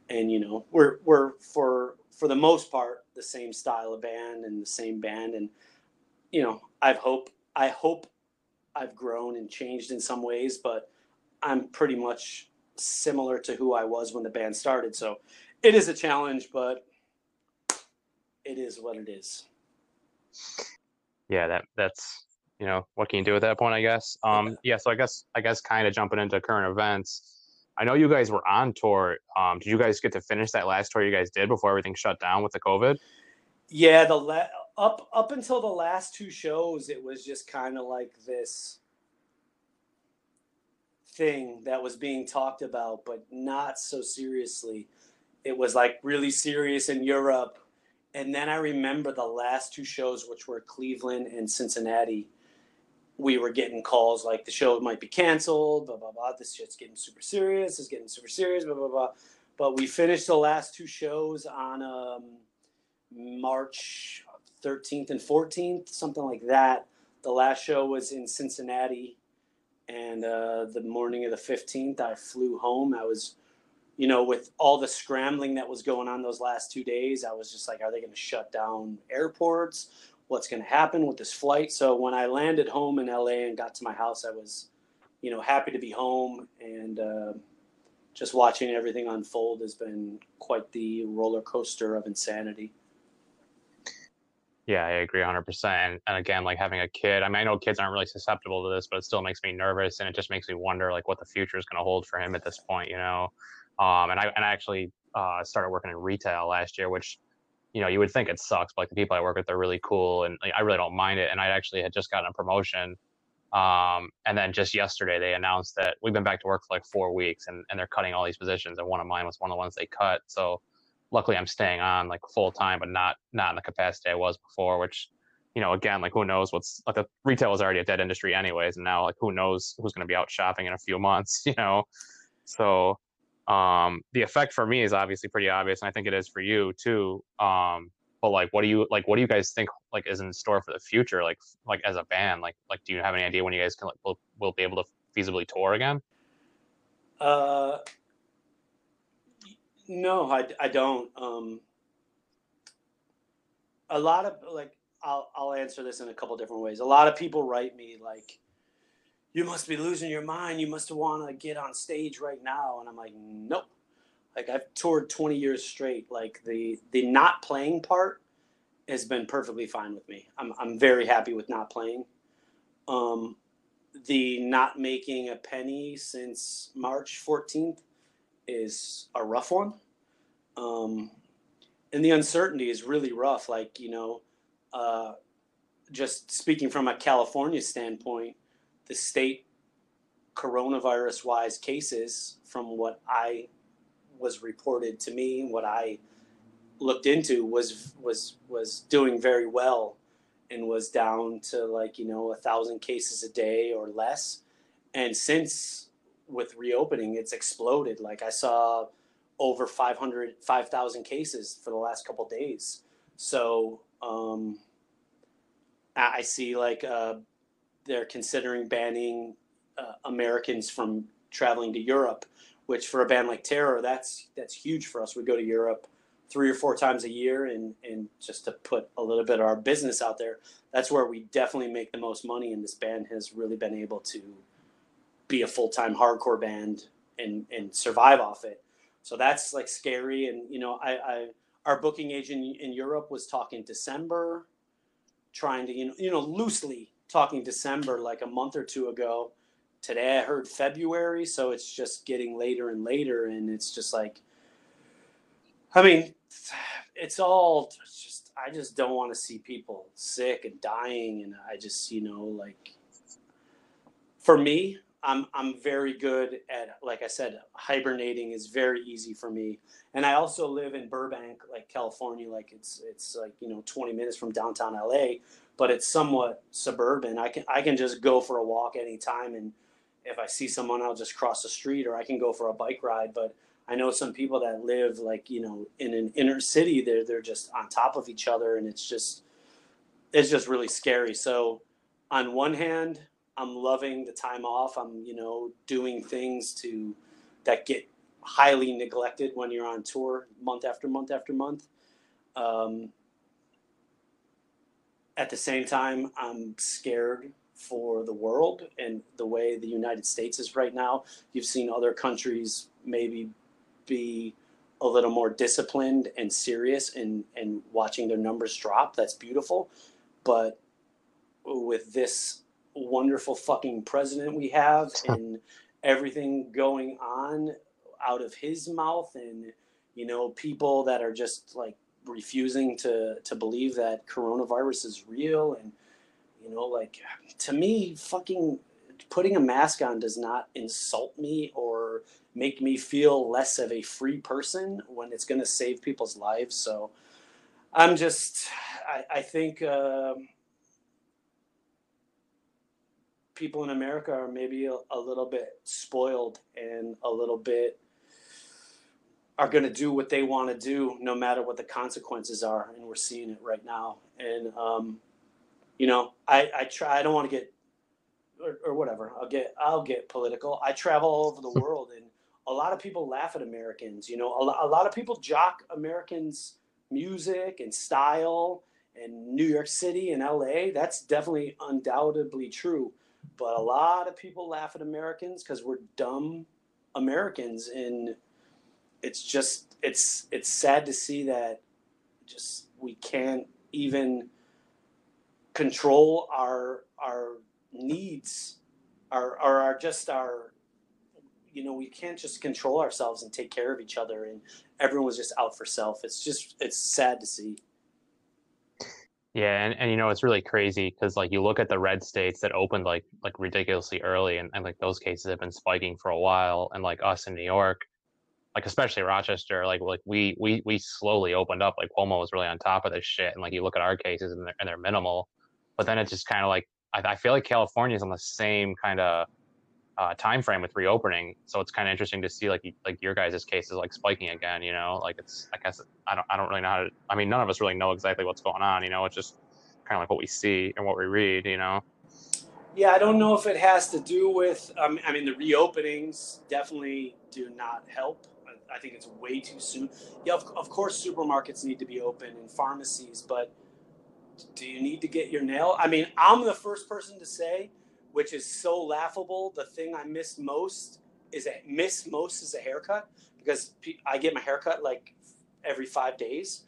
And, you know, we're we're for for the most part the same style of band and the same band and. You know, I've hope, I hope I've grown and changed in some ways, but I'm pretty much similar to who I was when the band started. So it is a challenge, but it is what it is. Yeah, that that's, you know, what can you do at that point, I guess? Um, yeah, so I guess, I guess kind of jumping into current events. I know you guys were on tour. Um, did you guys get to finish that last tour you guys did before everything shut down with the COVID? Yeah, the last... Up up until the last two shows, it was just kind of like this thing that was being talked about, but not so seriously. It was like really serious in Europe. And then I remember the last two shows, which were Cleveland and Cincinnati, we were getting calls like the show might be canceled, blah, blah, blah. This shit's getting super serious. It's getting super serious, blah, blah, blah. But we finished the last two shows on... um March thirteenth and fourteenth, something like that. The last show was in Cincinnati, and uh, the morning of the fifteenth, I flew home. I was, you know, with all the scrambling that was going on those last two days, I was just like, are they going to shut down airports? What's going to happen with this flight? So when I landed home in L A and got to my house, I was, you know, happy to be home, and uh, just watching everything unfold has been quite the roller coaster of insanity. Yeah, I agree one hundred percent. And again, like having a kid, I mean, I know kids aren't really susceptible to this, but it still makes me nervous, and it just makes me wonder like what the future is going to hold for him at this point, you know? Um, and I and I actually uh, started working in retail last year, which, you know, you would think it sucks, but like the people I work with are really cool, and like, I really don't mind it. And I actually had just gotten a promotion. Um, and then just yesterday they announced that we've been back to work for like four weeks and, and they're cutting all these positions. And one of mine was one of the ones they cut. So luckily I'm staying on like full time, but not, not in the capacity I was before, which, you know, again, like who knows what's like the retail is already a dead industry anyways. And now like, who knows who's going to be out shopping in a few months, you know? So, um, the effect for me is obviously pretty obvious. And I think it is for you too. Um, but like, what do you like, what do you guys think like is in store for the future? Like, like as a band, like, like, do you have any idea when you guys can like, will, will be able to feasibly tour again? Uh, No, I, I don't. Um, a lot of like, I'll, I'll answer this in a couple different ways. A lot of people write me like, you must be losing your mind. You must want to get on stage right now. And I'm like, nope. Like I've toured twenty years straight. Like the, the not playing part has been perfectly fine with me. I'm, I'm very happy with not playing. Um, the not making a penny since March fourteenth. Is a rough one. Um, and the uncertainty is really rough. Like, you know, uh, just speaking from a California standpoint, the state coronavirus wise cases from what I was reported to me and what I looked into was, was, was doing very well and was down to like, you know, a thousand cases a day or less. And since, with reopening, it's exploded. Like I saw over five hundred, five thousand cases for the last couple of days. So um, I see like uh, they're considering banning uh, Americans from traveling to Europe, which for a band like Terror, that's that's huge for us. We go to Europe three or four times a year, and, and just to put a little bit of our business out there, that's where we definitely make the most money, and this band has really been able to be a full-time hardcore band and, and survive off it. So that's like scary. And, you know, I, I, our booking agent in Europe was talking December, trying to, you know, you know, loosely talking December, like a month or two ago. Today I heard February. So it's just getting later and later. And it's just like, I mean, it's all it's just, I just don't want to see people sick and dying. And I just, you know, like for me, I'm I'm very good at, like I said, hibernating is very easy for me. And I also live in Burbank, like California, like it's it's like, you know, twenty minutes from downtown L A, but it's somewhat suburban. I can I can just go for a walk anytime, and if I see someone, I'll just cross the street, or I can go for a bike ride. But I know some people that live like, you know, in an inner city, they're they're just on top of each other, and it's just it's just really scary. So on one hand, I'm loving the time off. I'm, you know, doing things to that get highly neglected when you're on tour month after month after month. Um, at the same time, I'm scared for the world and the way the United States is right now. You've seen other countries maybe be a little more disciplined and serious and, and watching their numbers drop. That's beautiful. But with this wonderful fucking president we have and everything going on out of his mouth, and you know, people that are just like refusing to to believe that coronavirus is real, and you know, like to me, fucking putting a mask on does not insult me or make me feel less of a free person when it's going to save people's lives. So I'm just I, I think um people in America are maybe a, a little bit spoiled and a little bit are going to do what they want to do no matter what the consequences are. And we're seeing it right now. And, um, you know, I, I try, I don't want to get, or, or whatever, I'll get, I'll get political. I travel all over the world, and a lot of people laugh at Americans, you know, a, a lot of people jock Americans' music and style and New York City and L A. That's definitely undoubtedly true. But a lot of people laugh at Americans because we're dumb Americans, and it's just, it's, it's sad to see that just, we can't even control our, our needs or, or our, just our, you know, we can't just control ourselves and take care of each other. And everyone's just out for self. It's just, it's sad to see. Yeah. And, and, you know, it's really crazy because, like, you look at the red states that opened like, like ridiculously early, and, and like those cases have been spiking for a while. And like us in New York, like especially Rochester, like like we we we slowly opened up. Like Cuomo was really on top of this shit, and like you look at our cases and they're, and they're minimal. But then it's just kind of like I, I feel like California's on the same kind of uh, time frame with reopening. So it's kind of interesting to see like like your guys' cases like spiking again. You know, like it's I guess I don't I don't really know. How to, I mean, none of us really know exactly what's going on. You know, it's just kind of like what we see and what we read. You know. Yeah, I don't know if it has to do with. Um, I mean, the reopenings definitely do not help. I think it's way too soon. Yeah, of, of course, supermarkets need to be open and pharmacies, but do you need to get your nail? I mean, I'm the first person to say, which is so laughable, the thing I miss most is that miss most is a haircut, because I get my haircut like every five days,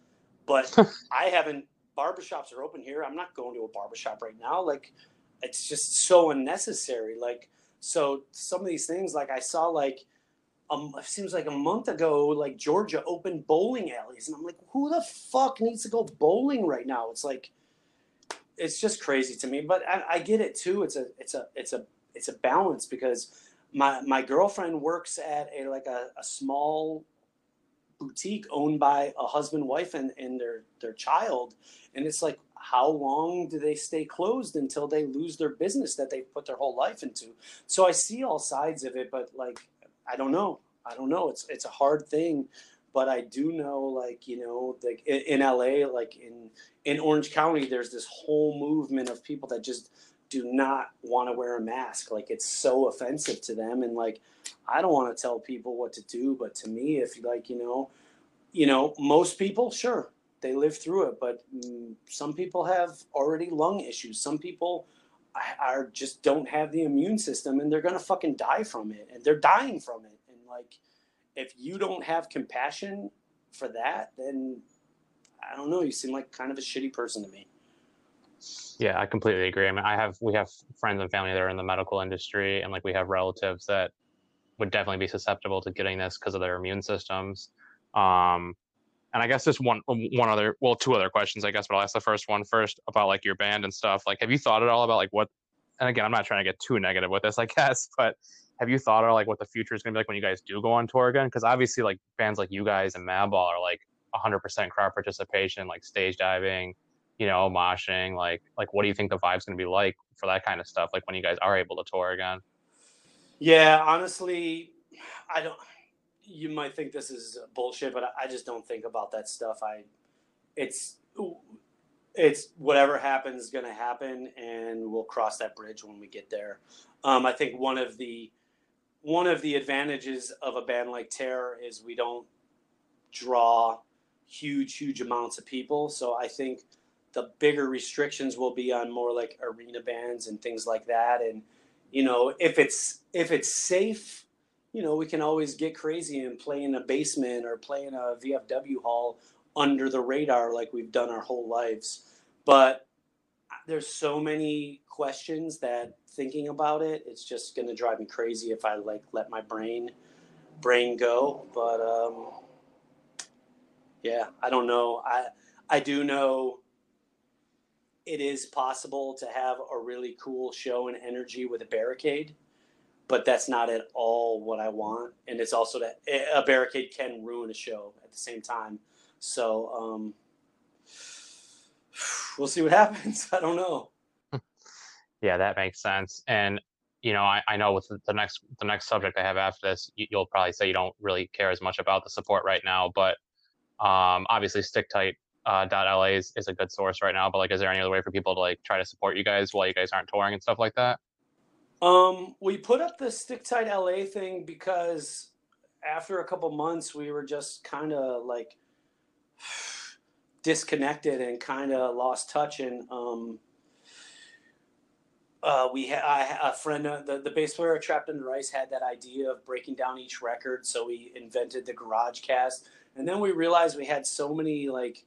but I haven't, barbershops are open here. I'm not going to a barbershop right now. Like, it's just so unnecessary. Like, so some of these things, like I saw, like, Um, it seems like a month ago, like Georgia opened bowling alleys, and I'm like, who the fuck needs to go bowling right now? It's like, it's just crazy to me. But I, I get it too. It's a, it's a, it's a, it's a balance, because my my girlfriend works at a like a, a small boutique owned by a husband, wife, and and their their child, and it's like, how long do they stay closed until they lose their business that they put their whole life into? So I see all sides of it, but like. I don't know. I don't know. It's it's a hard thing, but I do know, like, you know, like in, in L A, like in, in Orange County, there's this whole movement of people that just do not want to wear a mask. Like, it's so offensive to them. And like, I don't want to tell people what to do, but to me, if like, you know, you know, most people, sure, they live through it, but mm, some people have already lung issues. Some people are just don't have the immune system, and they're going to fucking die from it, and they're dying from it. And like, if you don't have compassion for that, then I don't know, you seem like kind of a shitty person to me. Yeah, I completely agree. I mean, I have, we have friends and family that are in the medical industry, and like we have relatives that would definitely be susceptible to getting this because of their immune systems. Um, And I guess just one, one other, well, two other questions, I guess, but I'll ask the first one first about like your band and stuff. Like, have you thought at all about like what, and again, I'm not trying to get too negative with this, I guess, but have you thought at all like what the future is going to be like when you guys do go on tour again? Because obviously like bands like you guys and Madball are like one hundred percent crowd participation, like stage diving, you know, moshing, like, like what do you think the vibe's going to be like for that kind of stuff? Like when you guys are able to tour again? Yeah, honestly, I don't... You might think this is bullshit, but I just don't think about that stuff. I, it's, it's whatever happens is going to happen, and we'll cross that bridge when we get there. Um, I think one of the, one of the advantages of a band like Terror is we don't draw huge, huge amounts of people. So I think the bigger restrictions will be on more like arena bands and things like that. And, you know, if it's, if it's safe, you know, we can always get crazy and play in a basement or play in a V F W hall under the radar like we've done our whole lives. But there's so many questions that thinking about it, it's just going to drive me crazy if I like let my brain brain go. But um, yeah, I don't know. I I do know it is possible to have a really cool show and energy with a barricade. But that's not at all what I want. And it's also that a barricade can ruin a show at the same time. So um, we'll see what happens. I don't know. Yeah, that makes sense. And you know, I, I know with the next the next subject I have after this, you, you'll probably say you don't really care as much about the support right now, but um, obviously sticktight dot L A uh, is, is a good source right now. But like, is there any other way for people to like try to support you guys while you guys aren't touring and stuff like that? Um, we put up the Sticktight L A thing because after a couple months, we were just kind of like disconnected and kind of lost touch. And um, uh, we had a friend, uh, the, the bass player of Trapped in the Rice had that idea of breaking down each record. So we invented the Garage Cast. And then we realized we had so many like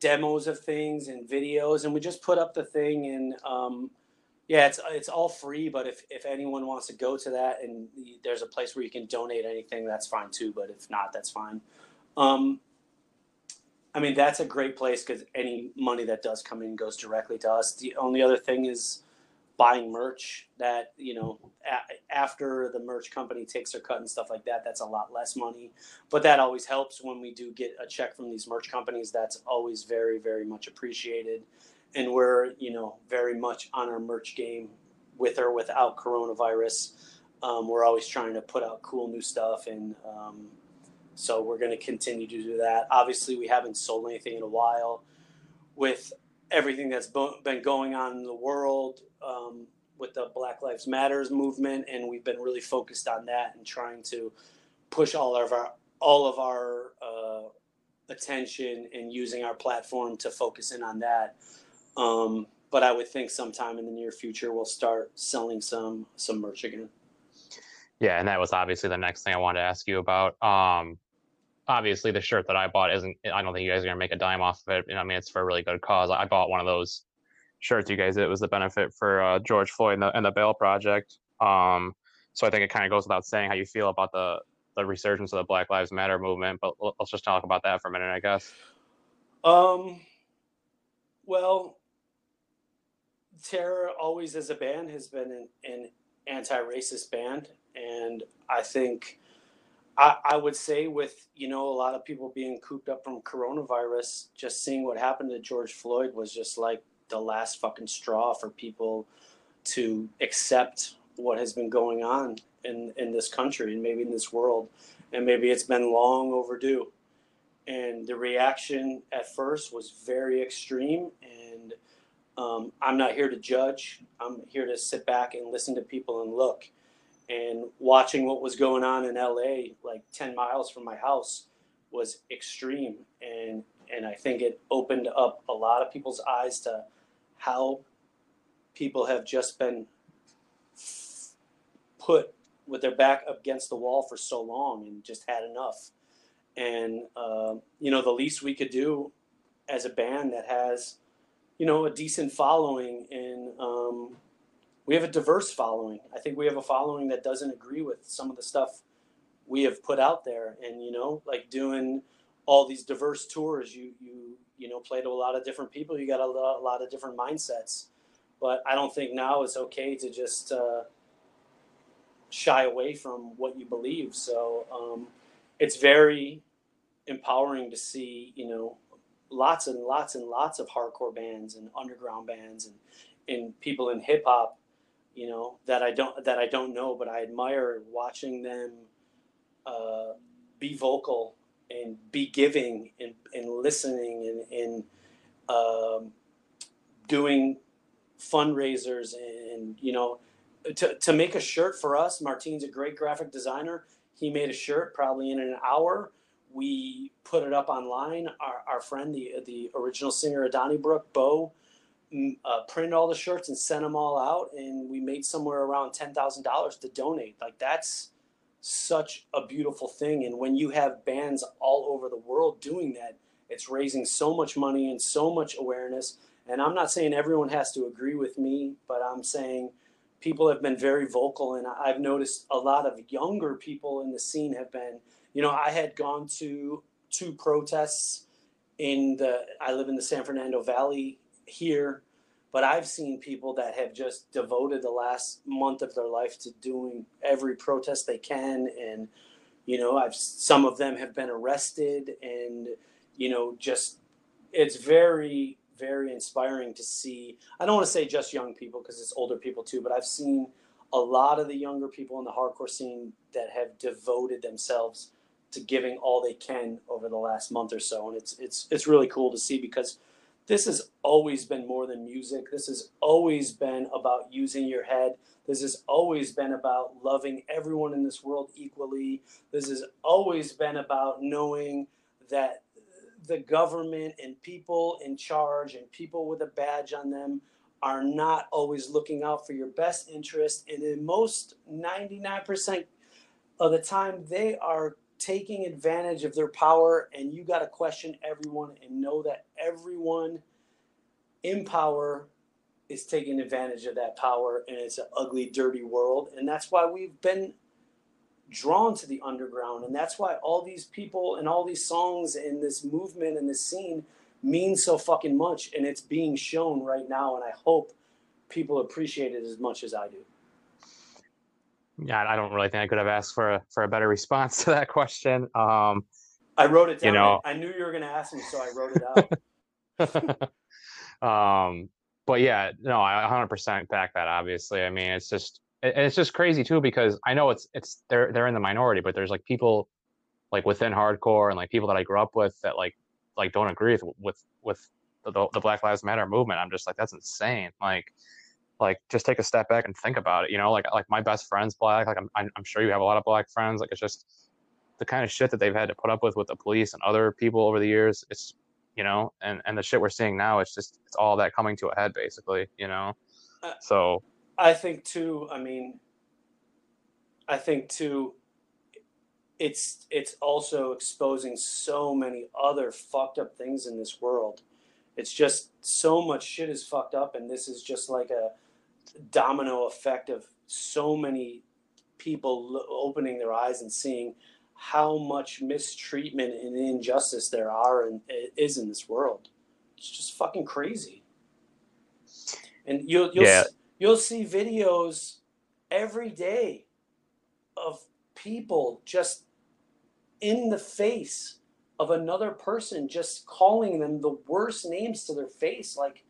demos of things and videos, and we just put up the thing. And um, yeah, it's it's all free, but if, if anyone wants to go to that and there's a place where you can donate anything, that's fine too. But if not, that's fine. Um, I mean, that's a great place because any money that does come in goes directly to us. The only other thing is buying merch that, you know, a- after the merch company takes their cut and stuff like that, that's a lot less money. But that always helps when we do get a check from these merch companies. That's always very, very much appreciated. And we're, you know, very much on our merch game with or without coronavirus. Um, we're always trying to put out cool new stuff. And um, so we're going to continue to do that. Obviously, we haven't sold anything in a while with everything that's bo- been going on in the world um, with the Black Lives Matters movement. And we've been really focused on that and trying to push all of our, all of our uh, attention and using our platform to focus in on that. Um, but I would think sometime in the near future, we'll start selling some, some merch again. Yeah. And that was obviously the next thing I wanted to ask you about. Um, obviously the shirt that I bought isn't, I don't think you guys are going to make a dime off of it. And I mean, it's for a really good cause. I bought one of those shirts, you guys, it was the benefit for, uh, George Floyd and the, and the Bail Project. Um, so I think it kind of goes without saying how you feel about the, the resurgence of the Black Lives Matter movement, but l- let's just talk about that for a minute, I guess. Um, well, Terror always as a band has been an, an anti-racist band, and I think I, I would say with, you know, a lot of people being cooped up from coronavirus, just seeing what happened to George Floyd was just like the last fucking straw for people to accept what has been going on in, in this country and maybe in this world, and maybe it's been long overdue. And the reaction at first was very extreme, and Um, I'm not here to judge. I'm here to sit back and listen to people and look. And watching what was going on in L A, like ten miles from my house, was extreme. And and I think it opened up a lot of people's eyes to how people have just been put with their back up against the wall for so long and just had enough. And, uh, you know, the least we could do as a band that has, you know, a decent following, and um, we have a diverse following. I think we have a following that doesn't agree with some of the stuff we have put out there. And, you know, like doing all these diverse tours, you, you, you know, play to a lot of different people. You got a lot, a lot of different mindsets, but I don't think now it's okay to just uh, shy away from what you believe. So um, it's very empowering to see, you know, lots and lots and lots of hardcore bands and underground bands and, and people in hip hop, you know, that I don't, that I don't know, but I admire watching them uh, be vocal and be giving and, and listening and, and um, doing fundraisers and, and, you know, to, to make a shirt for us. Martine's a great graphic designer. He made a shirt probably in an hour. We put it up online. Our, our friend, the the original singer of Donnybrook, Bo, uh, printed all the shirts and sent them all out. And we made somewhere around ten thousand dollars to donate. Like, that's such a beautiful thing. And when you have bands all over the world doing that, it's raising so much money and so much awareness. And I'm not saying everyone has to agree with me, but I'm saying people have been very vocal. And I've noticed a lot of younger people in the scene have been, you know, I had gone to two protests in the, I live in the San Fernando Valley here, but I've seen people that have just devoted the last month of their life to doing every protest they can. And, you know, I've, some of them have been arrested and, you know, just, it's very, very inspiring to see. I don't want to say just young people because it's older people too, but I've seen a lot of the younger people in the hardcore scene that have devoted themselves to giving all they can over the last month or so. And it's, it's, it's really cool to see, because this has always been more than music. This has always been about using your head. This has always been about loving everyone in this world equally. This has always been about knowing that the government and people in charge and people with a badge on them are not always looking out for your best interest. And in most ninety-nine percent of the time, they are taking advantage of their power, and you got to question everyone and know that everyone in power is taking advantage of that power, and it's an ugly, dirty world. And that's why we've been drawn to the underground, and that's why all these people and all these songs and this movement and this scene mean so fucking much, and it's being shown right now, and I hope people appreciate it as much as I do. Yeah, I don't really think I could have asked for a for a better response to that question. Um, I wrote it down. You know, I knew you were going to ask me, so I wrote it out. um, but yeah, no, I one hundred percent back that. Obviously, I mean, it's just it, it's just crazy too, because I know it's it's they're they're in the minority, but there's like people like within hardcore and like people that I grew up with that like like don't agree with with with the, the Black Lives Matter movement. I'm just like, that's insane. Like. Like, just take a step back and think about it, you know, like, like my best friend's Black, like, I'm, I'm sure you have a lot of Black friends, like, it's just the kind of shit that they've had to put up with, with the police and other people over the years, it's, you know, and, and the shit we're seeing now, it's just, it's all that coming to a head, basically, you know, so. I think, too, I mean, I think, too, it's, it's also exposing so many other fucked up things in this world. It's just so much shit is fucked up, and this is just like a domino effect of so many people lo- opening their eyes and seeing how much mistreatment and injustice there are and is in this world. It's just fucking crazy. And you'll you'll yeah. you'll see videos every day of people just in the face of another person, just calling them the worst names to their face. Like,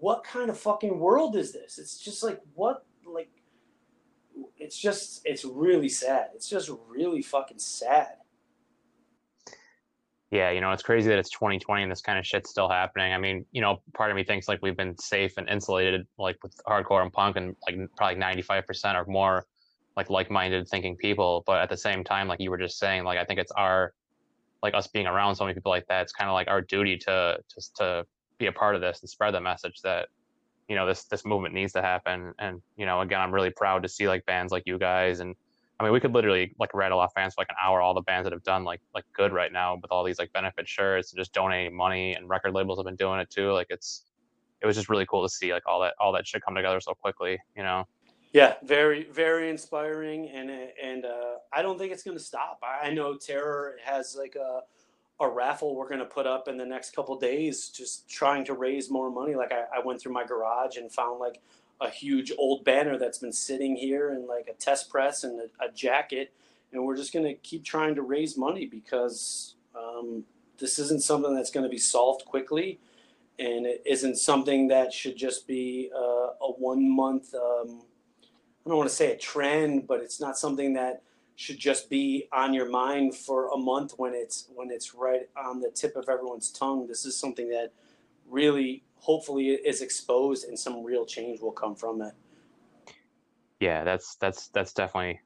what kind of fucking world is this? It's just like, what, like, it's just, it's really sad. It's just really fucking sad. Yeah, you know, it's crazy that it's twenty twenty and this kind of shit's still happening. I mean, you know, part of me thinks like we've been safe and insulated, like with hardcore and punk and like probably ninety-five percent or more like like-minded thinking people. But at the same time, like you were just saying, like, I think it's our, like us being around so many people like that, it's kind of like our duty to just to be a part of this and spread the message that, you know, this this movement needs to happen. And, you know, again, I'm really proud to see like bands like you guys. And I mean, we could literally like rattle off bands for like an hour, all the bands that have done like like good right now with all these like benefit shirts and just donating money, and record labels have been doing it too. Like it's, it was just really cool to see like all that all that shit come together so quickly, you know? Yeah, very, very inspiring. And and uh, I don't think it's going to stop. I know Terror has like a, a raffle we're going to put up in the next couple of days, just trying to raise more money. Like I, I went through my garage and found like a huge old banner that's been sitting here, and like a test press and a, a jacket. And we're just going to keep trying to raise money, because um, this isn't something that's going to be solved quickly. And it isn't something that should just be uh, a one month um I don't want to say a trend, but it's not something that should just be on your mind for a month when it's when it's right on the tip of everyone's tongue. This is something that really hopefully is exposed, and some real change will come from it. Yeah, that's that's that's definitely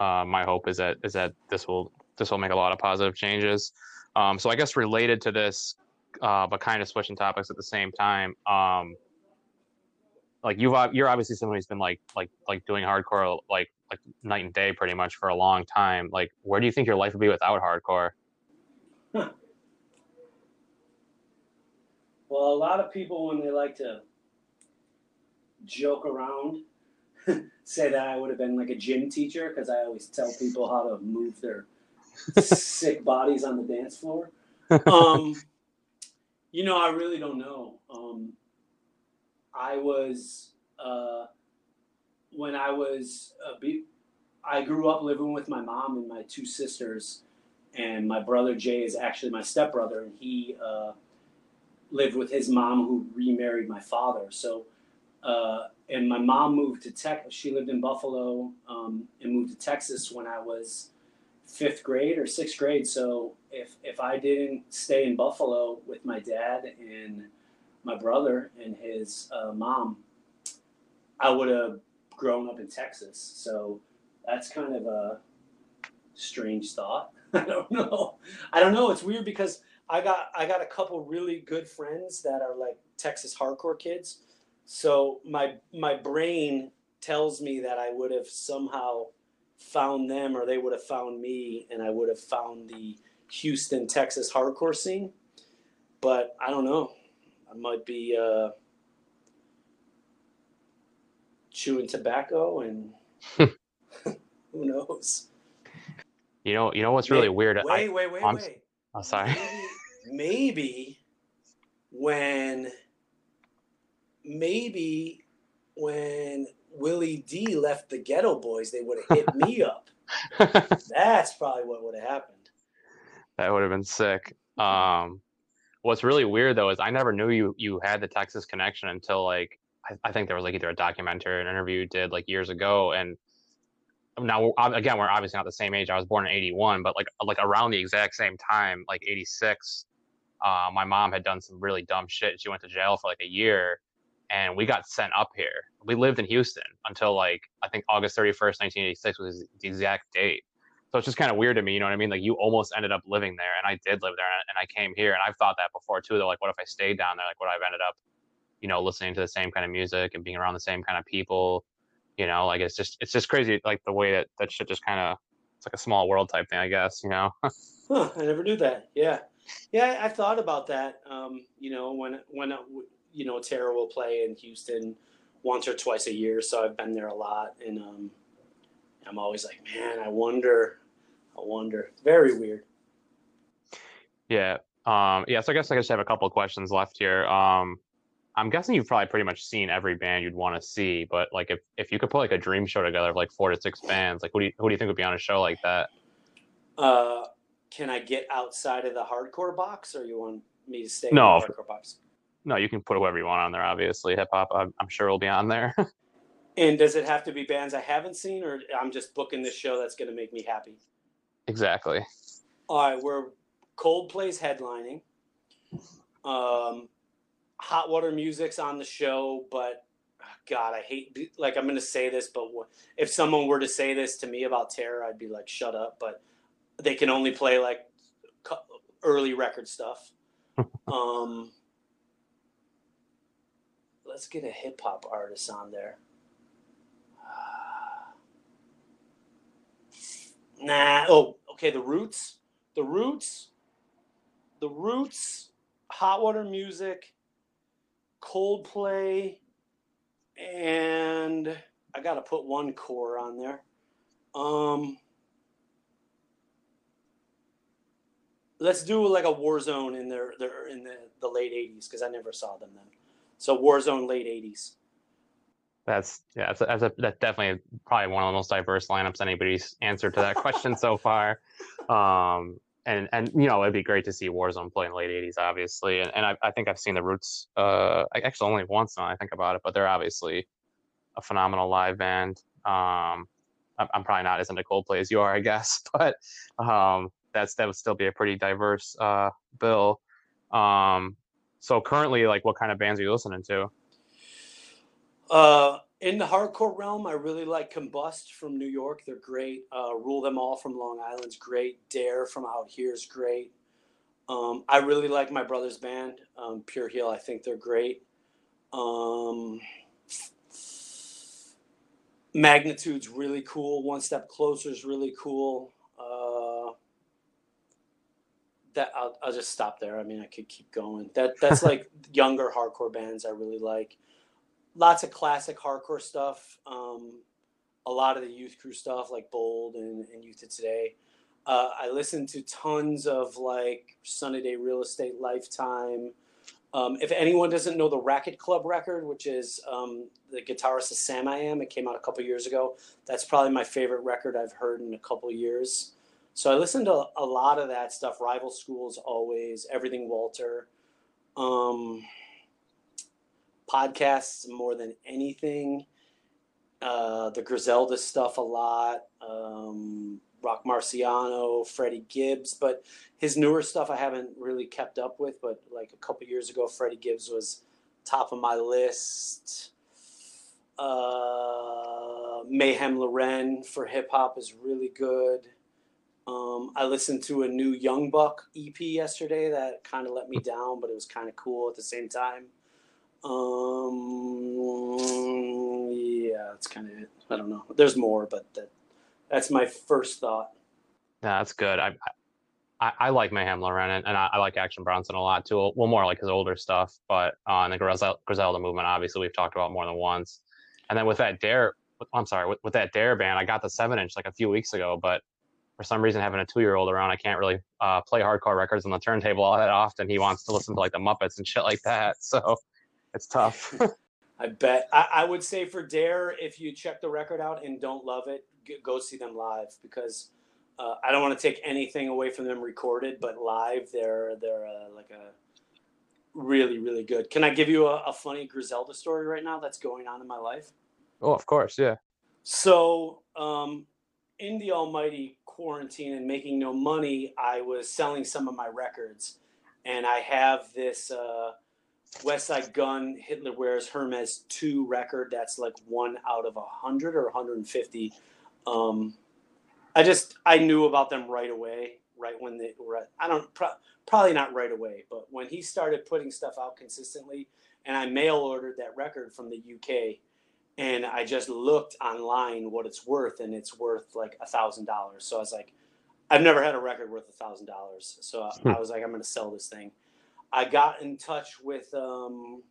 uh, my hope is that is that this will this will make a lot of positive changes. Um, so I guess related to this, uh, but kind of switching topics at the same time. Um, Like you've you're obviously somebody who's been like like like doing hardcore like like night and day pretty much for a long time. Like, where do you think your life would be without hardcore? Huh. Well, a lot of people, when they like to joke around, say that I would have been like a gym teacher, because I always tell people how to move their sick bodies on the dance floor. Um, you know, I really don't know. Um, I was, uh, when I was, a be- I grew up living with my mom and my two sisters, and my brother Jay is actually my stepbrother, and he uh, lived with his mom, who remarried my father. So uh, and my mom moved to Tech. She lived in Buffalo um, and moved to Texas when I was fifth grade or sixth grade. So if if I didn't stay in Buffalo with my dad and my brother and his uh, mom, I would have grown up in Texas. So that's kind of a strange thought. I don't know. I don't know. It's weird because I got I got a couple really good friends that are like Texas hardcore kids. So my my brain tells me that I would have somehow found them, or they would have found me, and I would have found the Houston, Texas hardcore scene. But I don't know. I might be uh, chewing tobacco, and who knows. You know, you know what's really wait, weird. Wait, I, wait, wait, I'm, wait. Oh, sorry. Maybe, maybe when, maybe when Willie D left the Ghetto Boys, they would have hit me up. That's probably what would have happened. That would have been sick. Um, what's really weird though is I never knew you you had the Texas connection until like I, I think there was like either a documentary or an interview you did like years ago. And now, again, we're obviously not the same age. I was born in eighty-one, but like like around the exact same time, like eighty-six, uh, my mom had done some really dumb shit. She went to jail for like a year, and we got sent up here. We lived in Houston until like, I think August thirty-first, nineteen eighty-six was the exact date. So it's just kind of weird to me, you know what I mean? Like, you almost ended up living there, and I did live there, and I came here, and I've thought that before too. They're like, what if I stayed down there? Like, would I have ended up, you know, listening to the same kind of music and being around the same kind of people? You know, like, it's just, it's just crazy, like, the way that that shit just kind of, it's like a small world type thing, I guess, you know? Huh, I never knew that. Yeah. Yeah, I, I thought about that, um, you know, when, when you know, Terror will play in Houston once or twice a year, so I've been there a lot, and um, I'm always like, man, I wonder, I wonder. It's very weird. Yeah. Um, yeah, so I guess I just have a couple of questions left here. Um I'm guessing you've probably pretty much seen every band you'd want to see, but like if, if you could put like a dream show together of like four to six bands, like who do you, who do you think would be on a show like that? Uh, can I get outside of the hardcore box, or you want me to stay no, in the hardcore box? No, you can put whoever you want on there, obviously. Hip hop, I'm, I'm sure will be on there. And does it have to be bands I haven't seen, or I'm just booking this show that's going to make me happy? Exactly. All right, we're Coldplay's headlining. Um... Hot Water Music's on the show, but oh God, I hate, like, I'm going to say this, but if someone were to say this to me about Terror, I'd be like, shut up. But they can only play like early record stuff. um, let's get a hip hop artist on there. Uh, nah. Oh, okay. The Roots, the Roots, the Roots, Hot Water Music, Coldplay, and I got to put one core on there. Um, let's do like a Warzone in their, their in the, the late eighties, because I never saw them then. So Warzone late eighties. That's yeah, that's, a, that's, a, that's definitely probably one of the most diverse lineups anybody's answered to that question so far. Um, And, and you know, it'd be great to see Warzone play in the late eighties, obviously. And, and I, I think I've seen the Roots uh, actually only once now I think about it, but they're obviously a phenomenal live band. Um, I'm, I'm probably not as into Coldplay as you are, I guess, but um, that's that would still be a pretty diverse uh, bill. Um, so currently, like, what kind of bands are you listening to? Uh, in the hardcore realm, I really like Combust from New York. They're great. Uh, Rule Them All from Long Island's great. Dare from out here is great. Um, I really like my brother's band, um, Pure Heel. I think they're great. Um, Magnitude's really cool. One Step Closer is really cool. Uh, that I'll, I'll just stop there. I mean, I could keep going. That that's like younger hardcore bands I really like. Lots of classic hardcore stuff. Um, a lot of the Youth Crew stuff, like Bold and, and Youth of Today. Uh, I listen to tons of like Sunny Day Real Estate, Lifetime. Um, if anyone doesn't know the Racket Club record, which is um, the guitarist of Sam I Am, it came out a couple years ago. That's probably my favorite record I've heard in a couple years. So I listen to a lot of that stuff. Rival Schools, always. Everything Walter. Um... podcasts more than anything. Uh, the Griselda stuff a lot, um, Rock Marciano, Freddie Gibbs, but his newer stuff I haven't really kept up with, but like a couple years ago, Freddie Gibbs was top of my list. Uh, Mayhem Loren for hip hop is really good. Um, I listened to a new Young Buck E P yesterday that kind of let me down, but it was kind of cool at the same time. Um, yeah, that's kind of it. I don't know. There's more, but that, that's my first thought. Yeah, that's good. I I, I like Mayhem Loren, and, and I, I like Action Bronson a lot too. Well, more like his older stuff, but on the Griselda, Griselda movement, obviously, we've talked about more than once. And then with that Dare, I'm sorry, with, with that Dare band, I got the seven inch like a few weeks ago, but for some reason, having a two-year-old around, I can't really uh, play hardcore records on the turntable all that often. He wants to listen to like the Muppets and shit like that, so it's tough. I bet. I, I would say for Dare, if you check the record out and don't love it, go see them live, because uh, I don't want to take anything away from them recorded, but live, they're they're uh, like a really, really good. Can I give you a, a funny Griselda story right now that's going on in my life? Oh, of course, yeah. So um, in the almighty quarantine and making no money, I was selling some of my records, and I have this uh, West Side Gun Hitler Wears Hermes two record that's like one out of one hundred or one hundred fifty. Um, I just I knew about them right away, right when they were, I don't pro- probably not right away, but when he started putting stuff out consistently, and I mail ordered that record from the U K, and I just looked online what it's worth, and it's worth like a thousand dollars. So I was like, I've never had a record worth a thousand dollars. So I, I was like, I'm going to sell this thing. I got in touch with, um,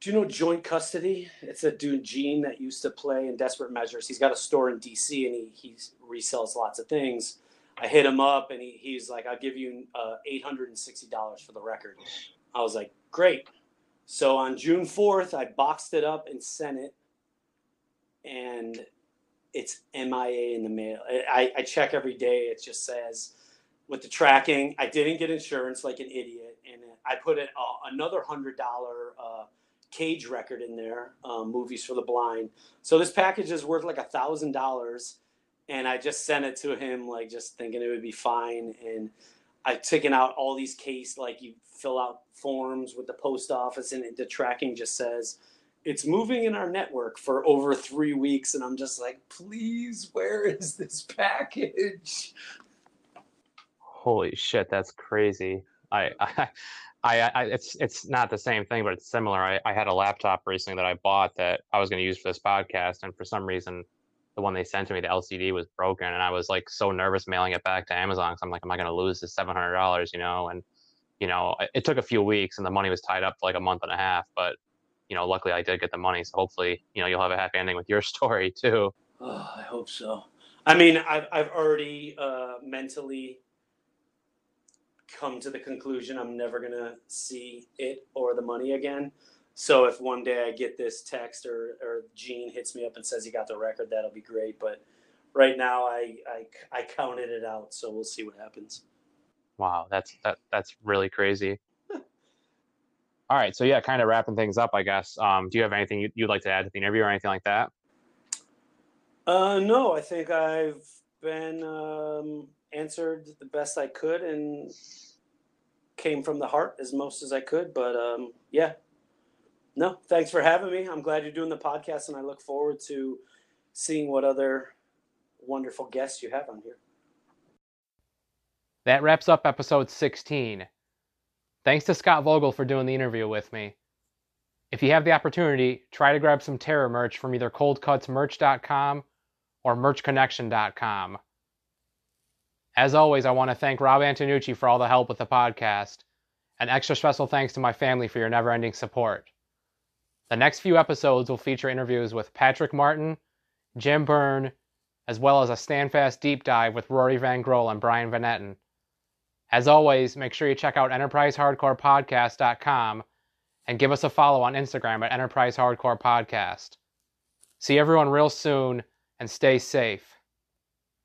do you know Joint Custody? It's a dude, Gene, that used to play in Desperate Measures. He's got a store in D C, and he, he resells lots of things. I hit him up, and he, he's like, I'll give you uh, eight hundred sixty dollars for the record. I was like, great. So on June fourth, I boxed it up and sent it, and it's M I A in the mail. I, I check every day. It just says, with the tracking, I didn't get insurance like an idiot, and I put it, uh, another one hundred dollars uh, Cage record in there, uh, Movies for the Blind. So this package is worth like one thousand dollars, and I just sent it to him, like just thinking it would be fine, and I've taken out all these case, like you fill out forms with the post office, and it, the tracking just says it's moving in our network for over three weeks. And I'm just like, please, where is this package? Holy shit. That's crazy. I, I, I, I it's, it's not the same thing, but it's similar. I, I had a laptop recently that I bought that I was going to use for this podcast. And for some reason, the one they sent to me, the L C D was broken, and I was like so nervous mailing it back to Amazon, because I'm like, am I going to lose this seven hundred dollars, you know? And, you know, it, it took a few weeks, and the money was tied up for like a month and a half, but, you know, luckily I did get the money, so hopefully, you know, you'll have a happy ending with your story too. Oh, I hope so. I mean, I've, I've already uh, mentally come to the conclusion I'm never going to see it or the money again. So if one day I get this text, or, or Gene hits me up and says he got the record, that'll be great. But right now I, I, I counted it out, so we'll see what happens. Wow, that's that that's really crazy. All right, so yeah, kind of wrapping things up, I guess. Um, do you have anything you'd like to add to the interview or anything like that? Uh, no, I think I've been um, answered the best I could, and came from the heart as most as I could. But um, yeah. No, thanks for having me. I'm glad you're doing the podcast, and I look forward to seeing what other wonderful guests you have on here. That wraps up episode sixteen. Thanks to Scott Vogel for doing the interview with me. If you have the opportunity, try to grab some Terror merch from either cold cuts merch dot com or merch connection dot com. As always, I want to thank Rob Antonucci for all the help with the podcast, and extra special thanks to my family for your never-ending support. The next few episodes will feature interviews with Patrick Martin, Jim Byrne, as well as a Standfast deep dive with Rory Van Grohl and Brian Van Etten. As always, make sure you check out enterprise hardcore podcast dot com and give us a follow on Instagram at Enterprise Hardcore Podcast. See everyone real soon, and stay safe.